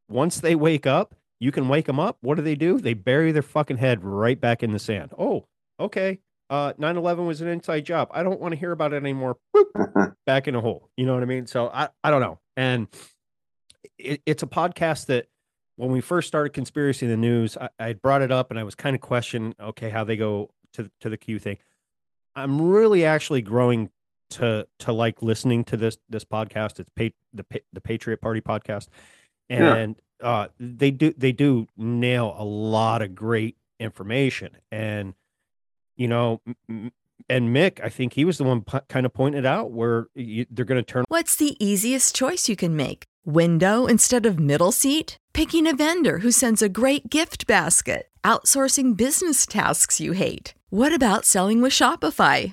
once they wake up, you can wake them up. What do? They bury their fucking head right back in the sand. Oh, okay. 9/11 was an inside job. I don't want to hear about it anymore. Boop, back in a hole. You know what I mean? So I don't know. And it's a podcast that when we first started Conspiracy in the News, I brought it up and I was kind of questioning, okay, how they go to the Q thing. I'm really actually growing to like listening to this podcast. It's the Patriot Party podcast. And yeah, they do nail a lot of great information. And, you know, and Mick, I think he was the one kind of pointed out where they're going to turn. What's the easiest choice you can make? Window instead of middle seat? Picking a vendor who sends a great gift basket? Outsourcing business tasks you hate? What about selling with Shopify?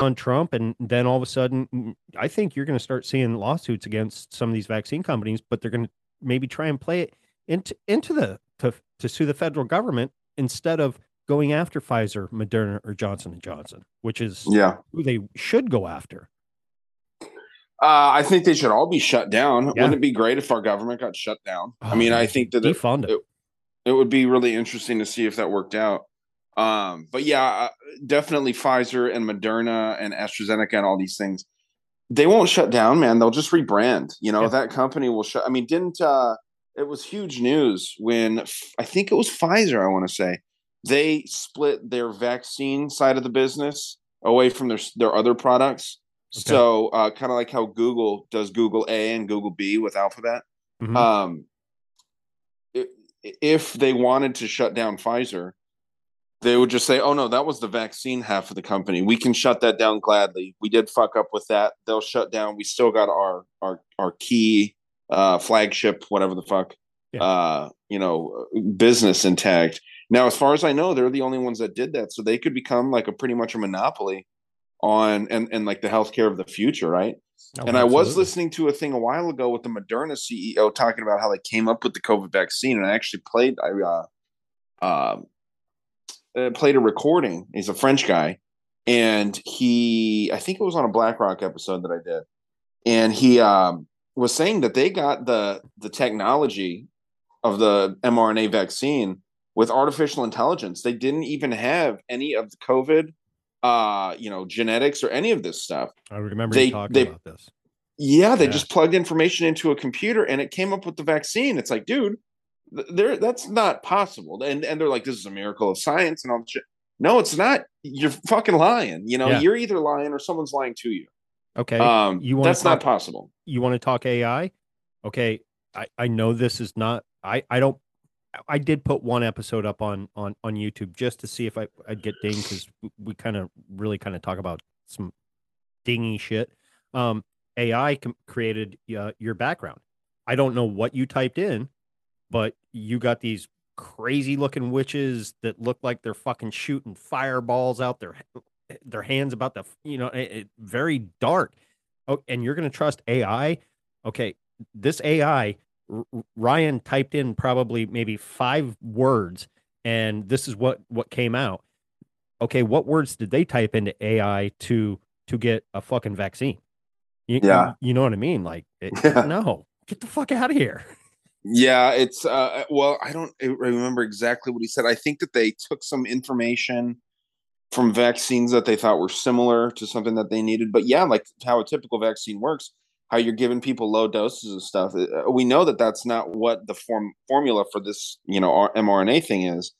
On Trump, and then all of a sudden I think you're going to start seeing lawsuits against some of these vaccine companies, but they're going to maybe try and play it into sue the federal government instead of going after Pfizer, Moderna, or Johnson & Johnson, which is who they should go after. I think they should all be shut down. Yeah. Wouldn't it be great if our government got shut down? Oh, I mean, I think that it would be really interesting to see if that worked out. But yeah, definitely Pfizer and Moderna and AstraZeneca and all these things, they won't shut down, man. They'll just rebrand, you know, that company will shut. I mean, it was huge news when I think it was Pfizer, I want to say, they split their vaccine side of the business away from their other products. Okay. So, kind of like how Google does Google A and Google B with Alphabet. Mm-hmm. If they wanted to shut down Pfizer, they would just say, oh, no, that was the vaccine half of the company. We can shut that down gladly. We did fuck up with that. They'll shut down. We still got our key flagship, whatever the fuck, business intact. Now, as far as I know, they're the only ones that did that. So they could become like a pretty much a monopoly on and like the healthcare of the future. Right. And I was listening to a thing a while ago with the Moderna CEO talking about how they came up with the COVID vaccine. And I actually played a recording. He's a French guy. And he, I think it was on a BlackRock episode that I did. And he was saying that they got the technology of the mRNA vaccine with artificial intelligence. They didn't even have any of the COVID genetics or any of this stuff. I remember you talking about this. Yeah, they just plugged information into a computer and it came up with the vaccine. It's like, dude, that's not possible. And they're like, this is a miracle of science and all that shit. No, it's not. You're fucking lying. You're either lying or someone's lying to you. Okay. That's not possible. You want to talk AI? Okay. I know this is not, I did put one episode up on YouTube just to see if I'd get dinged, because we really talk about some dingy shit. AI created your background. I don't know what you typed in, but you got these crazy looking witches that look like they're fucking shooting fireballs out their hands about the, very dark. Oh, and you're going to trust AI. Okay. This AI, Ryan typed in maybe 5 words, and this is what came out. Okay, what words did they type into AI to get a fucking vaccine? You know what I mean? Like, no, get the fuck out of here. Yeah, it's I don't remember exactly what he said. I think that they took some information from vaccines that they thought were similar to something that they needed. But yeah, like how a typical vaccine works, how you're giving people low doses of stuff. We know that that's not what the formula for this, our mRNA thing is.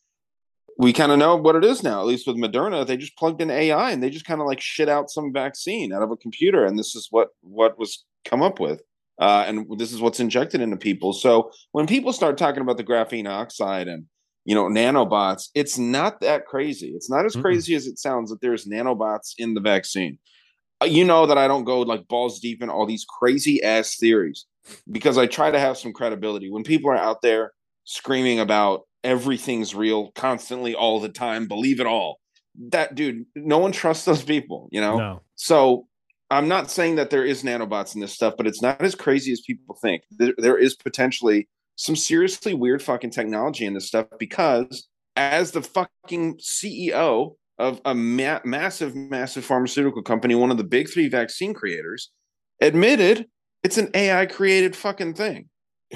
We kind of know what it is now, at least with Moderna. They just plugged in AI and they just kind of like shit out some vaccine out of a computer. And this is what was come up with. And this is what's injected into people. So when people start talking about the graphene oxide and, nanobots, it's not that crazy. It's not as crazy as it sounds that there's nanobots in the vaccine. You know that I don't go like balls deep in all these crazy ass theories because I try to have some credibility. When people are out there screaming about everything's real constantly all the time, believe it all, that dude, no one trusts those people, No. So I'm not saying that there is nanobots in this stuff, but it's not as crazy as people think. There is potentially some seriously weird fucking technology in this stuff, because as the fucking CEO of a massive pharmaceutical company, one of the big 3 vaccine creators, admitted it's an AI-created fucking thing.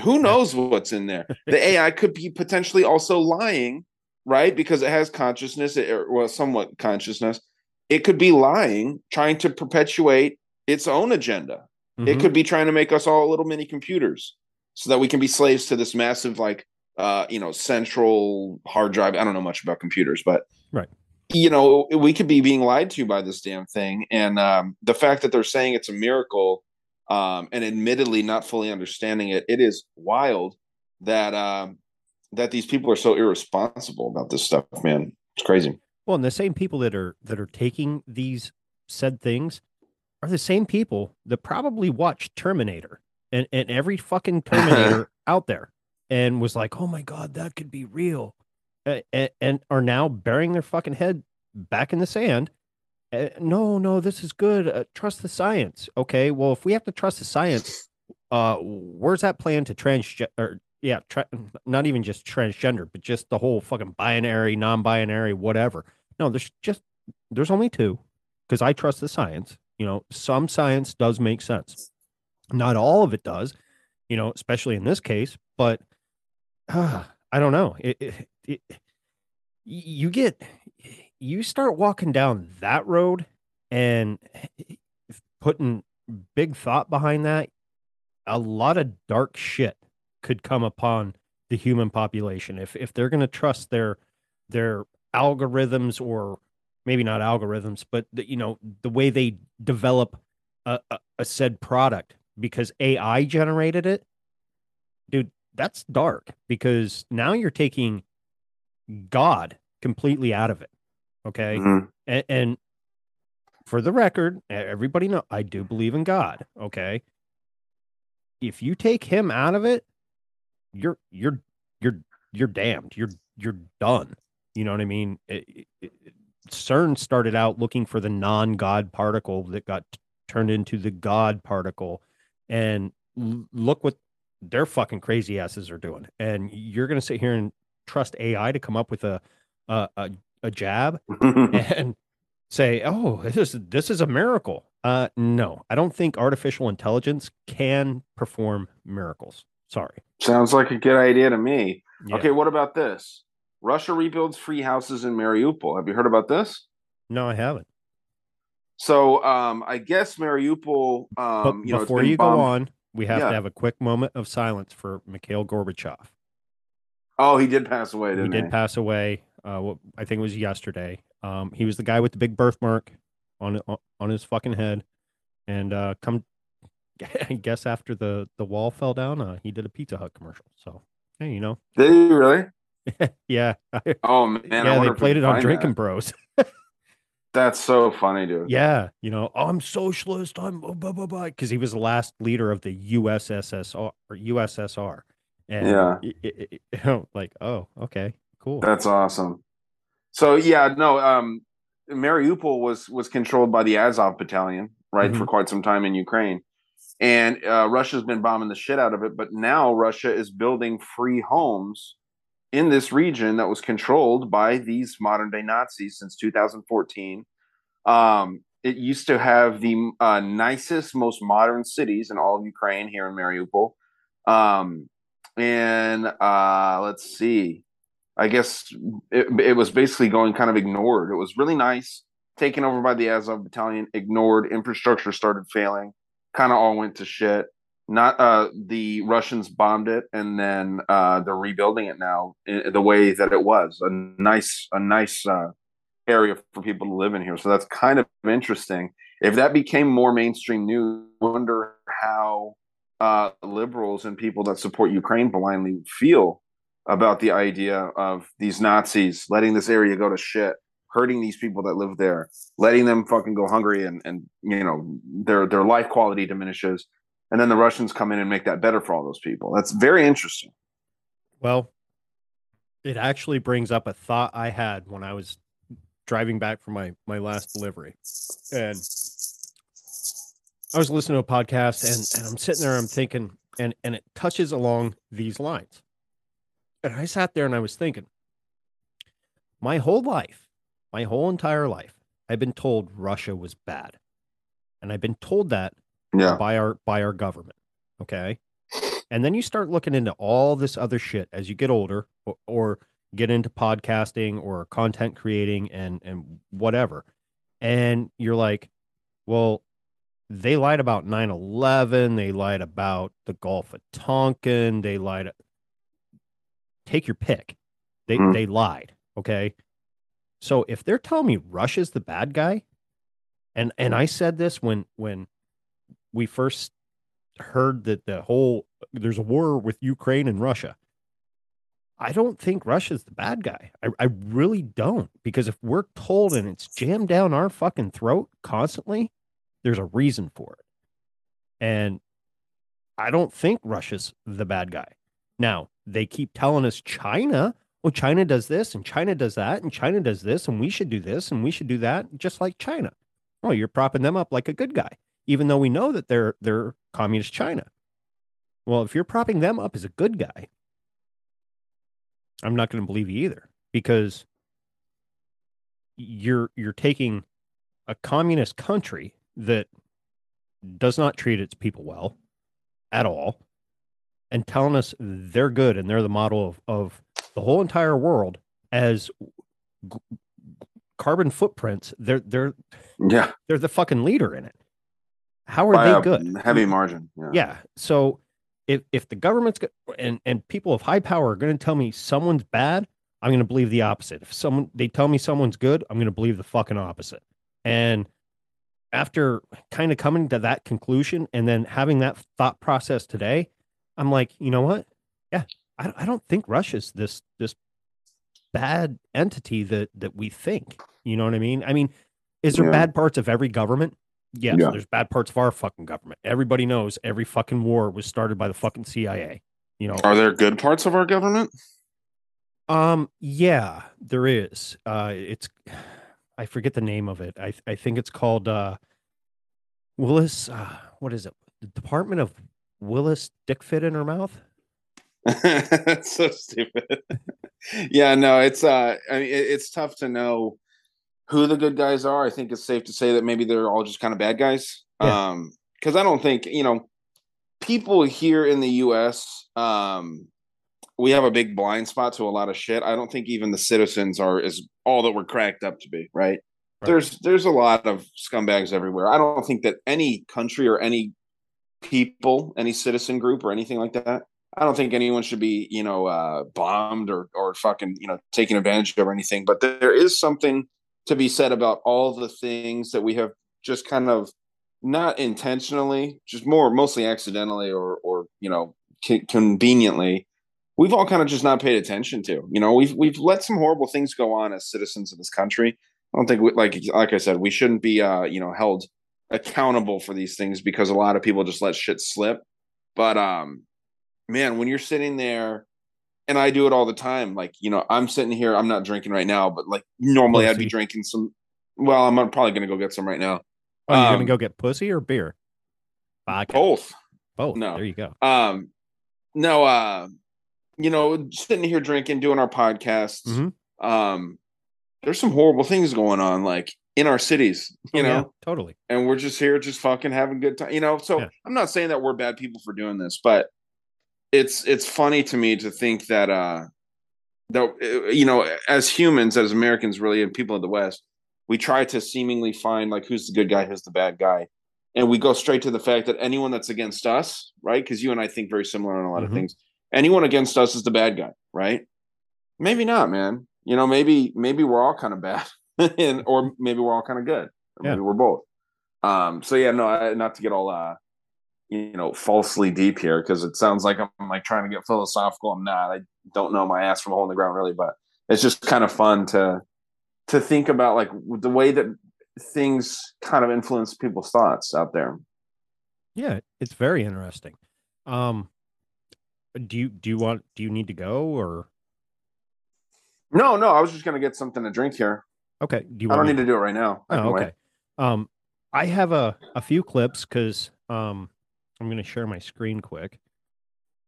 Who knows what's in there? The AI could be potentially also lying, right? Because it has consciousness, somewhat consciousness. It could be lying, trying to perpetuate its own agenda. Mm-hmm. It could be trying to make us all little mini computers so that we can be slaves to this massive, central hard drive. I don't know much about computers, but... Right. We could be being lied to by this damn thing. And the fact that they're saying it's a miracle and admittedly not fully understanding it, it is wild that that these people are so irresponsible about this stuff, man. It's crazy. Well, and the same people that are taking these said things are the same people that probably watched Terminator and every fucking Terminator out there and was like, oh, my God, that could be real. And are now burying their fucking head back in the sand. No, this is good. Trust the science. Okay, well, if we have to trust the science, where's that plan to not even just transgender, but just the whole fucking binary, non-binary, whatever? No, there's only 2, because I trust the science. Some science does make sense. Not all of it does, especially in this case, but I don't know. You start walking down that road and putting big thought behind that, a lot of dark shit could come upon the human population if they're going to trust their algorithms, or maybe not algorithms, but the way they develop a said product because AI generated it. Dude, that's dark, because now you're taking God completely out of it. Okay. Mm-hmm. And for the record, everybody know I do believe in God. Okay. If you take him out of it, you're damned. You're done. You know what I mean? CERN started out looking for the non-God particle that got turned into the God particle. And look what their fucking crazy asses are doing. And you're going to sit here and trust AI to come up with a jab and say, oh, this is a miracle. No, I don't think artificial intelligence can perform miracles. Sorry. Sounds like a good idea to me. Yeah. Okay, what about this? Russia rebuilds free houses in Mariupol. Have you heard about this? No, I haven't. So I guess Mariupol... but before you go on, we have to have a quick moment of silence for Mikhail Gorbachev. Oh, he did pass away, didn't he? He did pass away. I think it was yesterday. He was the guy with the big birthmark on his fucking head. And I guess after the wall fell down, he did a Pizza Hut commercial. So, hey, Did he really? Yeah. Oh, man. Yeah, they played it on Drinking Bros. That's so funny, dude. Yeah. I'm socialist. I'm blah, blah, blah. Because he was the last leader of the USSR. And yeah. Oh, okay, cool. That's awesome. So, yeah, no, Mariupol was controlled by the Azov Battalion, right, for quite some time in Ukraine. And Russia's been bombing the shit out of it. But now Russia is building free homes in this region that was controlled by these modern-day Nazis since 2014. It used to have the nicest, most modern cities in all of Ukraine here in Mariupol. Let's see. I guess it was basically going kind of ignored. It was really nice, taken over by the Azov Battalion, ignored, infrastructure started failing. Kind of all went to shit. Not the Russians bombed it, and then they're rebuilding it now the way that it was. A nice area for people to live in here. So that's kind of interesting. If that became more mainstream news, I wonder how liberals and people that support Ukraine blindly feel about the idea of these Nazis letting this area go to shit, hurting these people that live there, letting them fucking go hungry, and their life quality diminishes. And then the Russians come in and make that better for all those people. That's very interesting. Well, it actually brings up a thought I had when I was driving back from my last delivery. And I was listening to a podcast and I'm sitting there, I'm thinking, and it touches along these lines. And I sat there and I was thinking, my whole entire life, I've been told Russia was bad. And I've been told that by our government. Okay. And then you start looking into all this other shit as you get older or get into podcasting or content creating and whatever. And you're like, well, they lied about 9/11. They lied about the Gulf of Tonkin. They lied. Take your pick. They lied. Okay. So if they're telling me Russia's the bad guy, and I said this when we first heard that there's a war with Ukraine and Russia, I don't think Russia's the bad guy. I really don't, because if we're told and it's jammed down our fucking throat constantly, there's a reason for it. And I don't think Russia's the bad guy. Now, they keep telling us China, well, China does this and China does that and China does this and we should do this and we should do that, just like China. Well, you're propping them up like a good guy, even though we know that they're communist China. Well, if you're propping them up as a good guy, I'm not going to believe you either, because you're taking a communist country that does not treat its people well at all and telling us they're good and they're the model of the whole entire world as carbon footprints. They're the fucking leader in it. How are they good? Heavy margin. Yeah. So if the government's good and people of high power are going to tell me someone's bad, I'm going to believe the opposite. If they tell me someone's good, I'm going to believe the fucking opposite. And after kind of coming to that conclusion and then having that thought process today, I'm like, you know what? Yeah, I don't think Russia's this bad entity that we think. You know what I mean? I mean, is there bad parts of every government? Yes, yeah. There's bad parts of our fucking government. Everybody knows every fucking war was started by the fucking CIA. Are there good parts of our government? Yeah, there is. I forget the name of it. I think it's called Willis, what is it? The Department of Willis dick fit in her mouth. That's so stupid. Yeah, no, it's I mean, it's tough to know who the good guys are. I think it's safe to say that maybe they're all just kind of bad guys. Yeah. Because I don't think, you know, people here in the U.S., we have a big blind spot to a lot of shit. I don't think even the citizens are as all that we're cracked up to be, right? There's a lot of scumbags everywhere. I don't think that any country or any people, any citizen group or anything like that, I don't think anyone should be, you know, bombed or fucking, you know, taken advantage of or anything. But there is something to be said about all the things that we have just kind of, not intentionally, just mostly accidentally or you know, conveniently, we've all kind of just not paid attention to. You know, we've let some horrible things go on as citizens of this country. I don't think, like I said, we shouldn't be, you know, held accountable for these things because a lot of people just let shit slip. But, man, when you're sitting there, and I do it all the time, like, you know, I'm sitting here, I'm not drinking right now, but like normally I'd be drinking some. Well, I'm probably going to go get some right now. Are you going to go get pussy or beer? Vodka. Both. No. There you go. No, you know, sitting here drinking, doing our podcasts. Mm-hmm. There's some horrible things going on, like in our cities, you know, totally. And we're just here, just fucking having a good time, you know? So yeah. I'm not saying that we're bad people for doing this, but it's funny to me to think that, you know, as humans, as Americans, really, and people of the West, we try to seemingly find like who's the good guy, who's the bad guy. And we go straight to the fact that anyone that's against us, right? Because you and I think very similar on a lot of things. Anyone against us is the bad guy, right? Maybe not, man. You know, maybe we're all kind of bad and, or maybe we're all kind of good. Or maybe we're both. So yeah, no, not to get all, you know, falsely deep here. Because it sounds like I'm like trying to get philosophical. I'm not, I don't know my ass from a hole in the ground really, but it's just kind of fun to think about like the way that things kind of influence people's thoughts out there. Yeah. It's very interesting. Do you need to go or? No, I was just going to get something to drink here. Okay. I don't need to do it right now. Oh, okay. Wait. I have a few clips cause, I'm going to share my screen quick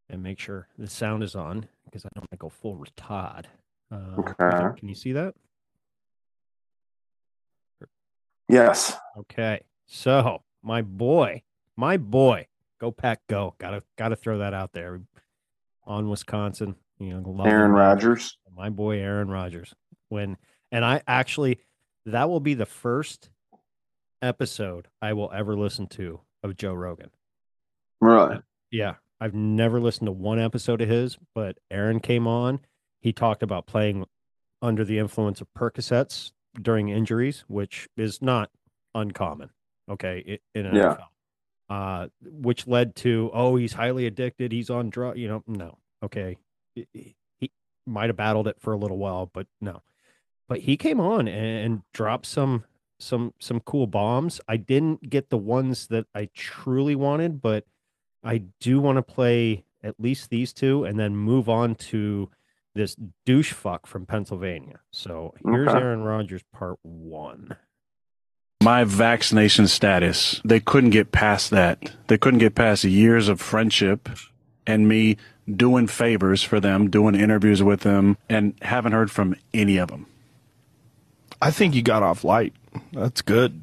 and make sure the sound is on because I don't want to go full retard. Okay. Can you see that? Yes. Okay. So my boy, go Pack, go. Gotta throw that out there on Wisconsin. You know, Aaron Rodgers. My boy, Aaron Rodgers. That will be the first episode I will ever listen to of Joe Rogan. Really? Yeah. I've never listened to one episode of his, but Aaron came on. He talked about playing under the influence of Percocets during injuries, which is not uncommon. Okay. In an NFL, which led to, he's highly addicted. He's on drugs. You know, no. Okay. He might have battled it for a little while, but no. But he came on and dropped some cool bombs. I didn't get the ones that I truly wanted, but I do want to play at least these two and then move on to this douche fuck from Pennsylvania. So here's Aaron Rodgers part one. My vaccination status, they couldn't get past that. They couldn't get past years of friendship and me doing favors for them, doing interviews with them, and haven't heard from any of them. I think you got off light. That's good.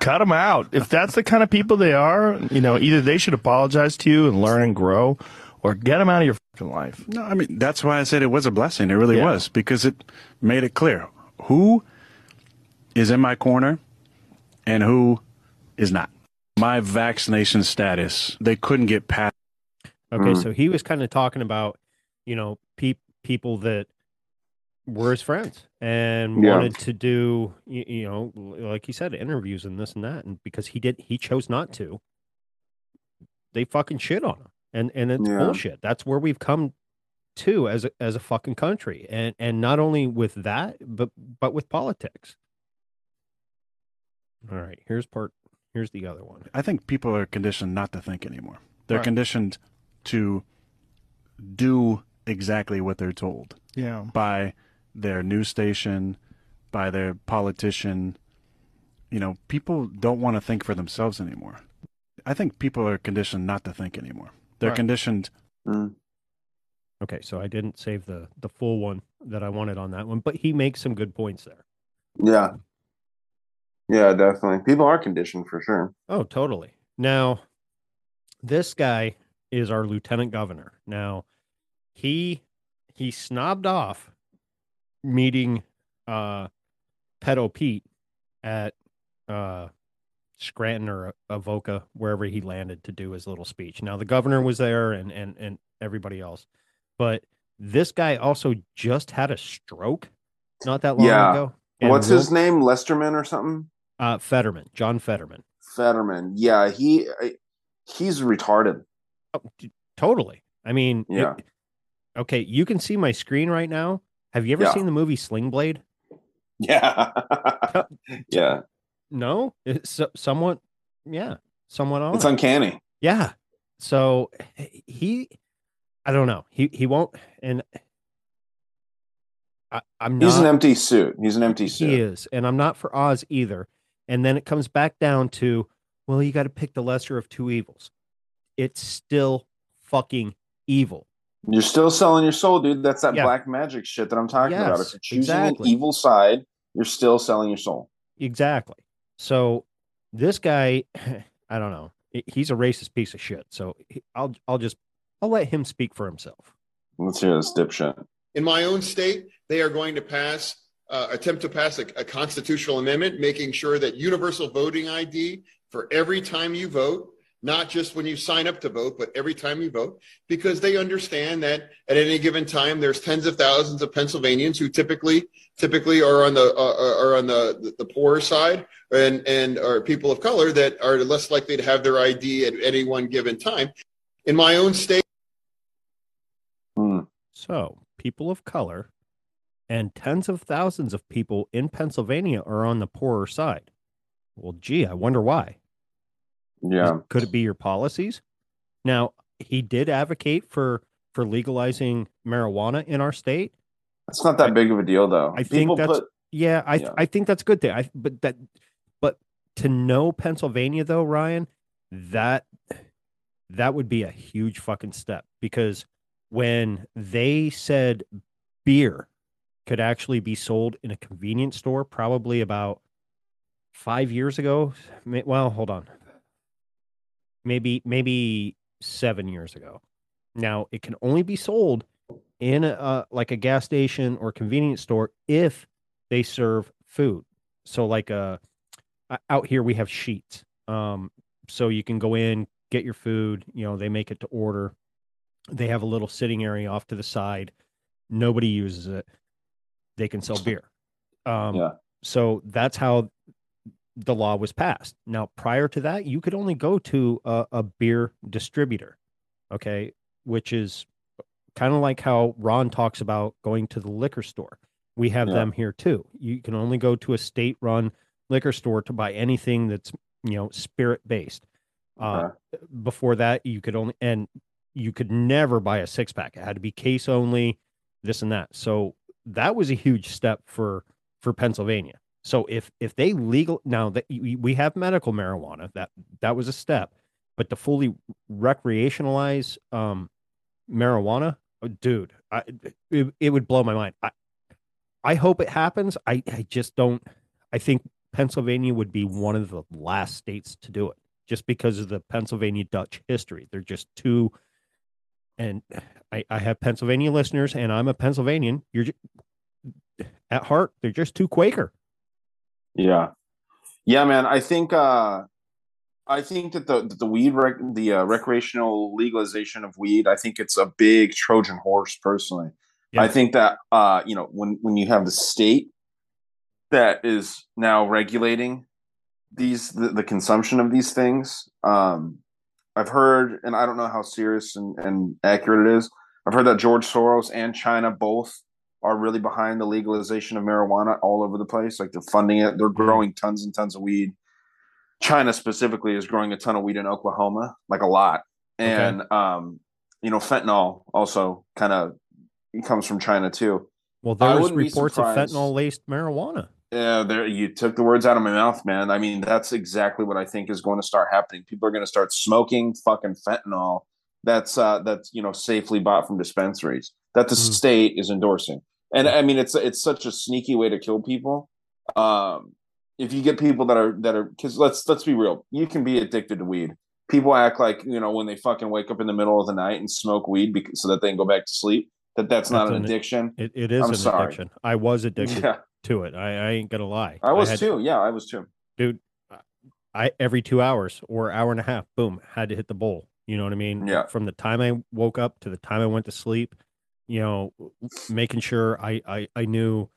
Cut them out. If that's the kind of people they are, you know, either they should apologize to you and learn and grow, or get them out of your fucking life. No, I mean, that's why I said it was a blessing. It really was, because it made it clear who is in my corner and who is not. My vaccination status, they couldn't get past. Okay, so he was kind of talking about, you know, people that were his friends and wanted to do, you know, like he said, interviews and this and that, and because he chose not to, they fucking shit on him, and it's bullshit. That's where we've come to as a fucking country, and not only with that, but with politics. All right, here's the other one. I think people are conditioned not to think anymore. They're conditioned to do exactly what they're told by their news station, by their politician, you know, people don't want to think for themselves anymore. I think people are conditioned not to think anymore. They're conditioned. Okay, so I didn't save the full one that I wanted on that one, but he makes some good points there. Yeah. Yeah, definitely. People are conditioned for sure. Oh, totally. Now, this guy is our lieutenant governor. Now, he snobbed off meeting Pedo Pete at Scranton or Avoca, wherever he landed to do his little speech. Now, the governor was there and everybody else. But this guy also just had a stroke not that long ago. And what's his name? Lesterman or something? Fetterman. John Fetterman. Fetterman. Yeah, he's retarded. Oh, totally. I mean, okay, you can see my screen right now. Have you ever seen the movie Sling Blade? Yeah. Yeah. No? It's somewhat, somewhat odd. It's uncanny. Yeah. So I don't know. He won't, and I'm not. He's an empty suit. He is, and I'm not for Oz either. And then it comes back down to, well, you got to pick the lesser of two evils. It's still fucking evil. You're still selling your soul, dude. That's that black magic shit that I'm talking about. If you're choosing an evil side, you're still selling your soul. Exactly. So this guy, I don't know. He's a racist piece of shit. So I'll let him speak for himself. Let's hear this dipshit. In my own state, they are going to attempt to pass a constitutional amendment, making sure that universal voting ID for every time you vote, not just when you sign up to vote, but every time you vote, because they understand that at any given time, there's tens of thousands of Pennsylvanians who typically are on the poorer side and are people of color that are less likely to have their ID at any one given time. In my own state. So people of color and tens of thousands of people in Pennsylvania are on the poorer side. Well, gee, I wonder why. Yeah. Could it be your policies? Now, he did advocate for legalizing marijuana in our state. That's not that big of a deal, though. I think that's I think that's good there. But to know Pennsylvania, though, Ryan, that would be a huge fucking step, because when they said beer could actually be sold in a convenience store, probably about 5 years ago. Well, hold on. Maybe 7 years ago. Now, it can only be sold in a gas station or convenience store if they serve food. So like out here we have Sheetz. So you can go in, get your food. You know, they make it to order. They have a little sitting area off to the side. Nobody uses it. They can sell beer. So that's how the law was passed. Now, prior to that, you could only go to a beer distributor, okay, which is kind of like how Ron talks about going to the liquor store. We have them here too. You can only go to a state-run liquor store to buy anything that's, you know, spirit-based. Before that, you could never buy a six-pack. It had to be case only, this and that. So that was a huge step for Pennsylvania. So if they legal now that we have medical marijuana, that was a step, but to fully recreationalize marijuana, dude, it would blow my mind. I hope it happens. I just don't. I think Pennsylvania would be one of the last states to do it, just because of the Pennsylvania Dutch history. They're just too. And I have Pennsylvania listeners, and I'm a Pennsylvanian. You're just, at heart, they're just too Quaker. Yeah, man. I think that the weed, recreational legalization of weed, I think it's a big Trojan horse. Personally, yeah. I think that you know, when you have the state that is now regulating the consumption of these things, I've heard, and I don't know how serious and accurate it is. I've heard that George Soros and China both are really behind the legalization of marijuana all over the place. Like, they're funding it. They're growing tons and tons of weed. China specifically is growing a ton of weed in Oklahoma, like a lot. And, you know, fentanyl also kind of comes from China too. Well, there was reports of fentanyl laced marijuana. There, you took the words out of my mouth, man. I mean, that's exactly what I think is going to start happening. People are going to start smoking fucking fentanyl. That's safely bought from dispensaries that the state is endorsing. And I mean, it's such a sneaky way to kill people. If you get people that are, because let's be real, you can be addicted to weed. People act like, when they fucking wake up in the middle of the night and smoke weed so that they can go back to sleep, that's not an addiction. It is addiction. I was addicted to it. I ain't gonna lie. I was too. Dude, I every 2 hours or hour and a half, boom, had to hit the bowl. You know what I mean? Yeah. From the time I woke up to the time I went to sleep, making sure I knew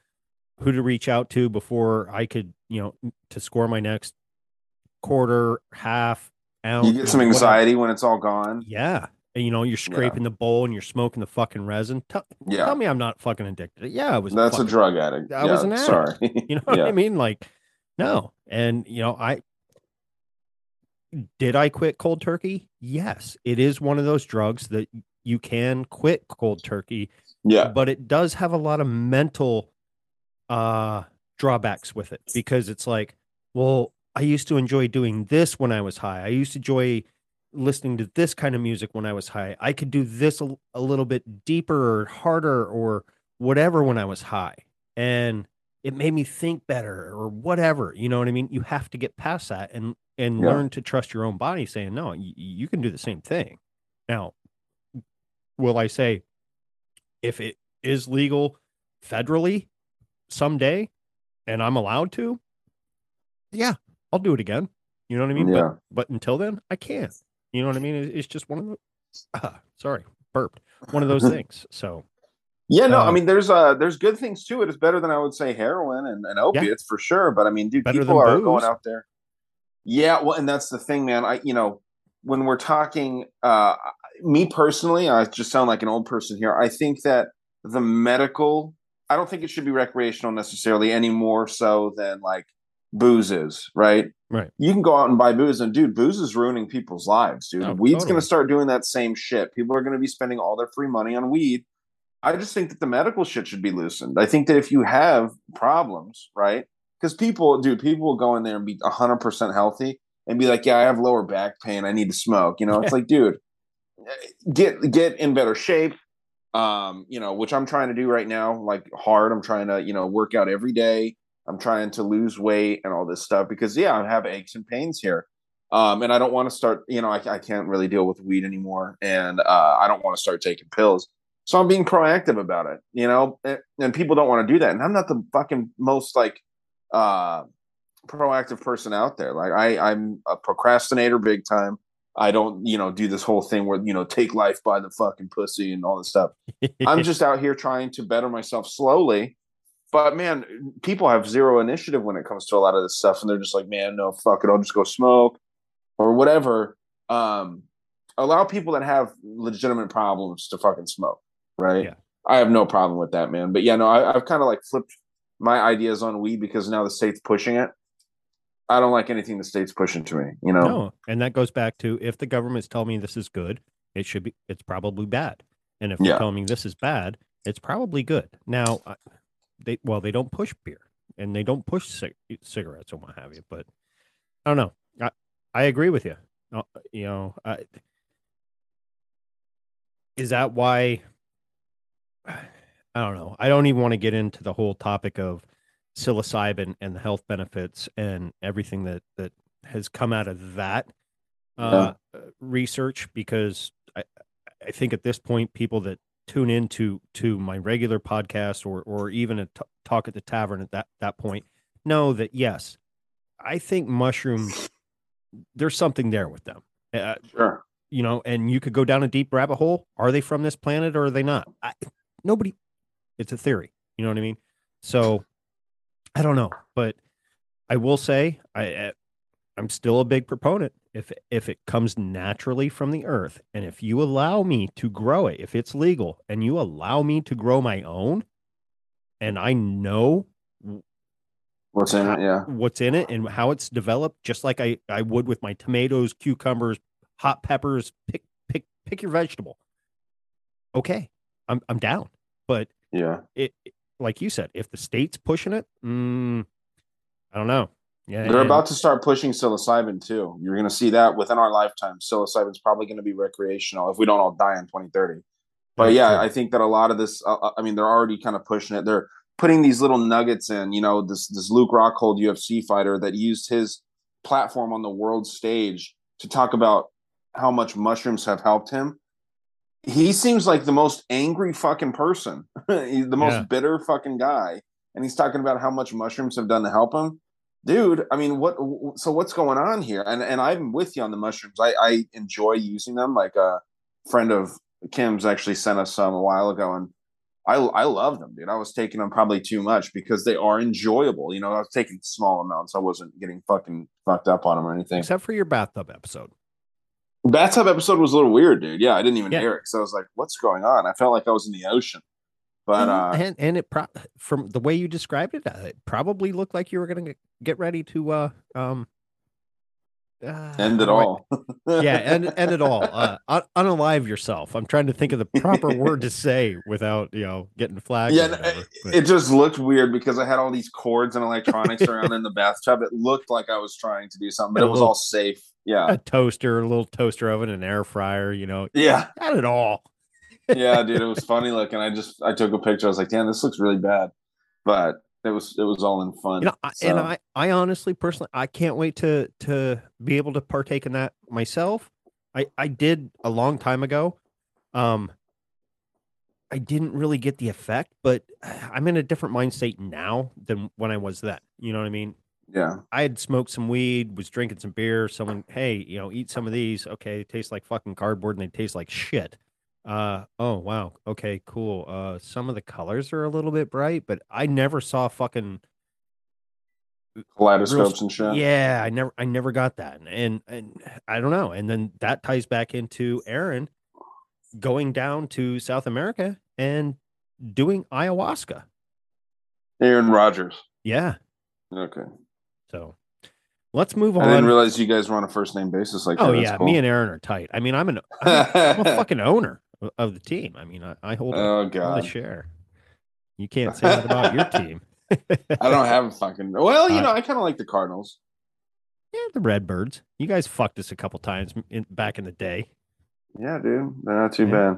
who to reach out to before I could, to score my next quarter, half, ounce. You get some anxiety when it's all gone. Yeah. And, you're scraping the bowl and you're smoking the fucking resin. Tell me I'm not fucking addicted. Yeah, I was. That's a drug addict. I was an addict. Sorry. You know what I mean? Like, no. And, did I quit cold turkey? Yes. It is one of those drugs that you can quit cold turkey. Yeah. But it does have a lot of mental drawbacks with it, because it's like, well, I used to enjoy doing this when I was high. I used to enjoy listening to this kind of music when I was high. I could do this a little bit deeper or harder or whatever when I was high. And it made me think better or whatever. You know what I mean? You have to get past that and learn to trust your own body, saying, no, you can do the same thing. Now, will I say, if it is legal federally someday and I'm allowed to, yeah, I'll do it again. You know what I mean? Yeah. But until then, I can't. You know what I mean? It's just one of the, one of those things. So. Yeah, no, I mean, there's good things to it. It's better than, I would say, heroin and opiates for sure. But I mean, dude, people are going out there. Yeah, well, and that's the thing, man. When we're talking, me personally, I just sound like an old person here. I think that I don't think it should be recreational necessarily any more so than like booze is, right? Right. You can go out and buy booze, and dude, booze is ruining people's lives, dude. Oh, weed's going to start doing that same shit. People are going to be spending all their free money on weed. I just think that the medical shit should be loosened. I think that if you have problems, right? Because people will go in there and be 100% healthy and be like, yeah, I have lower back pain. I need to smoke. It's like, dude, get in better shape. Which I'm trying to do right now, like hard. I'm trying to, work out every day. I'm trying to lose weight and all this stuff because, yeah, I have aches and pains here. And I don't want to start, I can't really deal with weed anymore. And I don't want to start taking pills. So I'm being proactive about it, and people don't want to do that. And I'm not the fucking most like proactive person out there. Like I'm a procrastinator big time. I don't, do this whole thing where, take life by the fucking pussy and all this stuff. I'm just out here trying to better myself slowly. But man, people have zero initiative when it comes to a lot of this stuff. And they're just like, man, no, fuck it. I'll just go smoke or whatever. Allow people that have legitimate problems to fucking smoke. Right. Yeah. I have no problem with that, man. But yeah, no, I've kind of like flipped my ideas on weed because now the state's pushing it. I don't like anything the state's pushing to me, No, and that goes back to, if the government's telling me this is good, it should be, it's probably bad. And if they're telling me this is bad, it's probably good. Now, they don't push beer and they don't push cigarettes and what have you, but I don't know. I agree with you. Is that why? I don't know. I don't even want to get into the whole topic of psilocybin and the health benefits and everything that has come out of that research, because I think at this point, people that tune into my regular podcast or even a talk at the tavern at that point know that, yes, I think mushrooms, there's something there with them. Sure. And you could go down a deep rabbit hole. Are they from this planet or are they not? Nobody. It's a theory. You know what I mean? So I don't know, but I will say I'm still a big proponent. If it comes naturally from the earth, and if you allow me to grow it, if it's legal and you allow me to grow my own, and I know what's in it and how it's developed, just like I would with my tomatoes, cucumbers, hot peppers, pick your vegetable. Okay. I'm down, but yeah, it, like you said, if the state's pushing it, I don't know. Yeah, they're about to start pushing psilocybin too. You're going to see that within our lifetime. Psilocybin's probably going to be recreational if we don't all die in 2030. But yeah, I think that a lot of this, I mean, they're already kind of pushing it. They're putting these little nuggets in, you know, this Luke Rockhold UFC fighter that used his platform on the world stage to talk about how much mushrooms have helped him. He seems like the most angry fucking person. He's the most bitter fucking guy. And he's talking about how much mushrooms have done to help him. Dude, I mean, so what's going on here? And I'm with you on the mushrooms. I enjoy using them. Like a friend of Kim's actually sent us some a while ago, and I love them, dude. I was taking them probably too much because they are enjoyable. You know, I was taking small amounts. I wasn't getting fucking fucked up on them or anything. Except for your bathtub episode. Bathtub episode was a little weird, dude. Yeah, I didn't even hear it. So I was like, what's going on? I felt like I was in the ocean. But and it from the way you described it, it probably looked like you were going to get ready to end it all. Yeah, end it all. Unalive yourself. I'm trying to think of the proper word to say without, you know, getting flagged. Yeah, whatever, it just looked weird because I had all these cords and electronics around in the bathtub. It looked like I was trying to do something, but it was all safe. Yeah, a little toaster oven, an air fryer. You know. Yeah, not at all. Yeah, dude, it was funny looking. I took a picture. I was like, damn, this looks really bad, but it was all in fun. You know, and I honestly, personally, I can't wait to be able to partake in that myself. I did a long time ago. I didn't really get the effect, but I'm in a different mind state now than when I was then. You know what I mean? Yeah. I had smoked some weed, was drinking some beer. Someone, hey, you know, eat some of these. Okay, they taste like fucking cardboard and they taste like shit. Oh wow, okay, cool. Some of the colors are a little bit bright, but I never saw fucking kaleidoscopes and shit. Yeah, I never got that. And I don't know. And then that ties back into Aaron going down to South America and doing ayahuasca. Aaron Rodgers. Yeah. Okay. So let's move on. I didn't realize you guys were on a first name basis like that. Oh yeah, cool. Me and Aaron are tight. I mean, I'm a fucking owner of the team. I mean, I hold the share. You can't say that about your team. I don't have a fucking. Well, you know, I kind of like the Cardinals. Yeah, the Redbirds. You guys fucked us a couple times back in the day. Yeah, dude, they're not too bad.